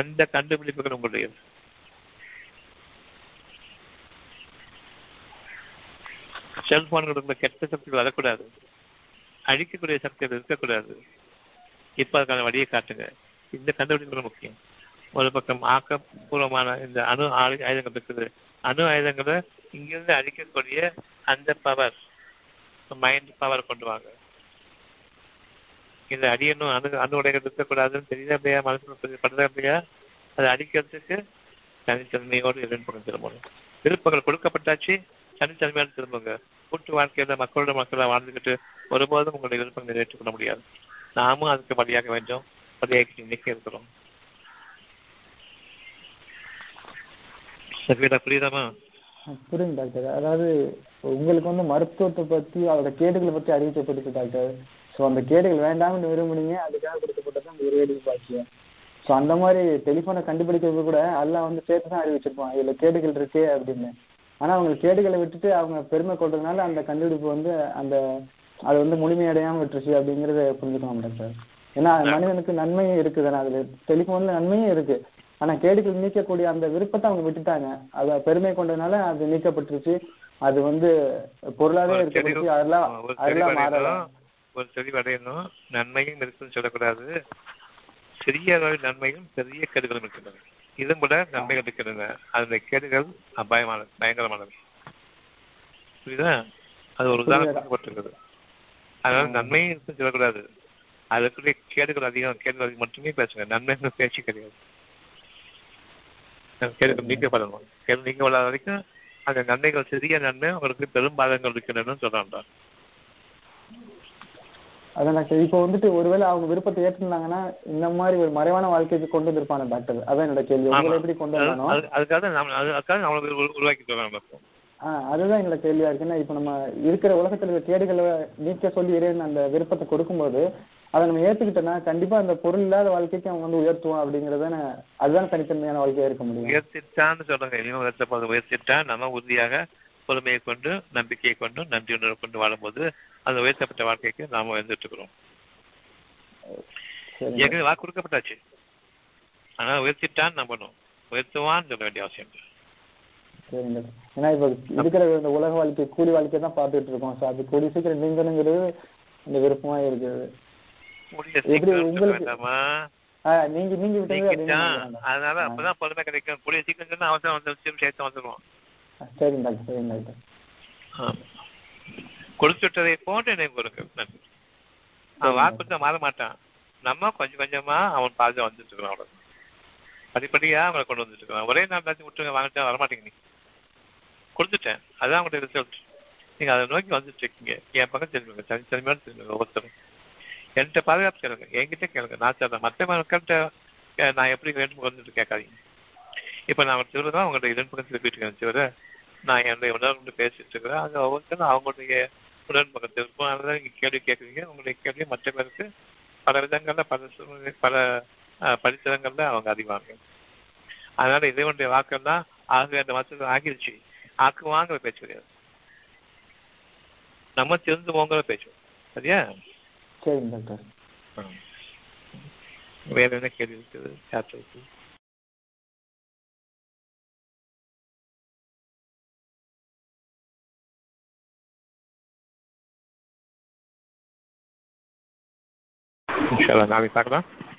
அந்த கண்டுபிடிப்புகள் உங்களுடைய. செல்போன்களுக்கு கெட்ட சக்திகள் வரக்கூடாது, அழிக்கக்கூடிய சக்திகள் இருக்கக்கூடாது. இப்போ அதுக்கான வழியை காட்டுங்க. இந்த கண்டுபிடிப்புகள் முக்கியம். ஒரு பக்கம் ஆக்கப்பூர்வமான இந்த அணு ஆயுதங்கள் இருக்குது. அணு ஆயுதங்களை இங்கிருந்து அழிக்கக்கூடிய அந்த பவர், மைண்ட் பவர் கொண்டு வாங்க. இந்த அடியணும் அணு உடைகள் இருக்கக்கூடாதுன்னு தெரியாமையா மனசு படுறாமையா அதை அடிக்கிறதுக்கு தனித்தன்மையோடு எதிர்ப்பு திரும்பணும். விருப்பங்கள் கொடுக்கப்பட்டாச்சு, தனித்தன்மையான திரும்புங்க. கூட்டு வாழ்க்கையில மக்களோட மக்களை வாழ்ந்துக்கிட்டு ஒருபோதும் உங்களுடைய விருப்பங்கள் நிறைவேற்றிக் கொள்ள முடியாது. நாமும் அதுக்கு வழியாக வேண்டும். வழியாக்கி இன்னைக்கு இருக்கிறோம். புரியுதாமா? புரியுங்க டாக்டர். அதாவது உங்களுக்கு வந்து மருத்துவத்தை பத்தி அதோட கேடுகளை பத்தி அறிவிக்கப்பட்டு டாக்டர். ஸோ அந்த கேடுகள் வேண்டாம்னு விரும்புனீங்க, அதுக்காக கொடுக்கப்பட்டதான் அந்த ஒரு வேடிக்கை பாக்கியம். ஸோ அந்த மாதிரி டெலிஃபோனை கண்டுபிடிக்கிறது கூட எல்லாம் வந்து சேர்த்து தான் அறிவிச்சிருப்பான் இதில் கேடுகள் இருக்கே அப்படின்னு. ஆனால் அவங்க கேடுகளை விட்டுட்டு அவங்க பெருமை கொள்றதுனால அந்த கண்டுபிடிப்பு வந்து அந்த அது வந்து முழுமையடையாமல் விட்டுருச்சு அப்படிங்கிறத புரிஞ்சுக்கலாம் டாக்டர். ஏன்னா மனிதனுக்கு நன்மையும் இருக்குது, அதில் டெலிஃபோனில் நன்மையும் இருக்கு. ஆனால் கேடுகள் நீக்கக்கூடிய அந்த விருப்பத்தை அவங்க விட்டுட்டாங்க. அதை பெருமை கொண்டதுனால அது நீக்கப்பட்டுருச்சு. அது வந்து பொருளாதார இருக்கப்படுச்சு. அதெல்லாம் அதெல்லாம் மாறலாம். ஒரு தெளிவடையணும். நன்மையும் இருக்குன்னு சொல்லக்கூடாது. சிறிய அளவில் நன்மையும் பெரிய கேடுகளும் இருக்கின்றன. இதும் கூட நன்மைகள் இருக்கின்றன. அந்த கேடுகள் அபாயமானது, பயங்கரமானது. புரியுதா? அது ஒரு உதாரணப்பட்டிருக்குது. அதனால நன்மையும் இருக்குன்னு சொல்லக்கூடாது. அதுக்குரிய கேடுகள் அதிகம். கேடுகள் மட்டுமே பேசுங்க, நன்மைகள் பேச்சு கிடையாது. கேடுகள் நீக்கப்படணும். கேடு நீக்கப்படாத வரைக்கும் அந்த நன்மைகள், சிறிய நன்மை அவங்களுக்கு பெரும் பாதங்கள் இருக்கின்றன சொல்றாங்க. அதான் டாக்டர். இப்போ வந்துட்டு ஒருவேளை அவங்க விருப்பத்தை ஏற்றிருந்தாங்கன்னா இந்த மாதிரி ஒரு மறைவான வாழ்க்கைக்கு கொண்டு வந்திருப்பாங்க டாக்டர். அதான் என்னோட கேள்வி. அவங்க எப்படி கொண்டு வரணும்? அதுக்காக அதுதான் என்னோட கேள்வியா இருக்குன்னா, இப்போ நம்ம இருக்கிற உலகத்துல கேடுகளை நீக்க சொல்லி இறைவன் அந்த விருப்பத்தை கொடுக்கும்போது அதை நம்ம ஏற்றுக்கிட்டோம்னா கண்டிப்பா அந்த பொருள் இல்லாத வாழ்க்கைக்கு அவங்க வந்து உயர்த்துவோம் அப்படிங்கிறதான. அதுதான் தனித்தன்மையான வாழ்க்கையா இருக்க முடியும். உயர்த்திட்டான்னு சொல்றாங்க. உயர்த்திட்டா நம்ம உறுதியாக பொறுமையை கொண்டு, நம்பிக்கையை கொண்டு, நன்றி உணர்வை கொண்டு வாழும்போது அந்த உயர்த்தப்பட்ட வாழ்க்கைக்கு நாம வந்துட்டு இருக்கிறோம். எங்களுக்கு வாக்கு கொடுக்கப்பட்டாச்சு. ஆனா உயர்த்திட்டான்னு நம்பணும். உயர்த்துவான்னு சொல்ல வேண்டிய அவசியம் இல்லை. சரிங்க. ஏன்னா இப்ப இருக்கிற இந்த உலக வாழ்க்கை, கூலி வாழ்க்கையை தான் பார்த்துட்டு இருக்கோம். ஸோ அது கூடிய சீக்கிரம் நீங்கணுங்கிறது இந்த விருப்பமா இருக்கிறது. நீங்க நீங்க அதனால அப்பதான் பொறுமை கிடைக்கும். கூடிய சீக்கிரம் அவசரம் வந்து சேர்த்து வந்துடுவோம். சரிங்க டாக்டர். சரிங்க டாக்டர். கொடுத்துட்டதை போட்டு நினைவு கொடுக்க. அவன் வாக்குறுத்த மாற மாட்டான். நம்ம கொஞ்சம் கொஞ்சமா அவன் பாதை வந்துட்டு இருக்கிறான். அவனுக்கு படிப்படியா அவனை கொண்டு வந்துட்டு இருக்கான். ஒரே நாள் பார்த்து விட்டுருங்க, வாங்கிட்டா வரமாட்டேங்க. நீ கொடுத்துட்டேன், அதான் அவங்களுடைய ரிசல்ட். நீங்க அதை நோக்கி வந்துட்டு இருக்கீங்க. என் பக்கம் தெரிஞ்சுங்க, தனித்தனிமையான தெரிஞ்சுங்க. ஒவ்வொருத்தரும் என்கிட்ட பாதுகாப்பு கேளுங்க, என்கிட்ட கேளுங்க. நான் சொல்றேன், மற்ற மக்கள்கிட்ட நான் எப்படி வேண்டும் வந்துட்டு கேட்காதீங்க. இப்ப நான் ஒரு சிவரை தான் அவங்கள்ட்ட இரண்டு பக்கம் திருப்பிட்டு இருக்கேன். சிவரை நான் என்னுடைய உடனே பேசிட்டு இருக்கிறேன். அங்க ஒவ்வொருத்தரும் அவங்களுடைய உடன் பக்கத்தில் இருக்கும். அதனால நீங்க கேள்வி கேட்குறீங்க. உங்களுடைய கேள்வி மற்ற பேருக்கு பல விதங்கள்ல, பல படித்தரங்கள்ல அவங்க அறிவாங்க. அதனால இறைவனுடைய வாக்கெல்லாம் ஆக அந்த வாசல் ஆகிருச்சு. ஆக்குவாங்கிற பேச்சு கிடையாது, நம்ம தெரிஞ்சுவோங்கிற பேச்சு. சரியா? சரிங்க டாக்டர். வேற என்ன கேள்வி இருக்குது சாப்பிட்டு? இன்ஷா அல்லாஹ் நாளைக்கு பார்க்கலாம்.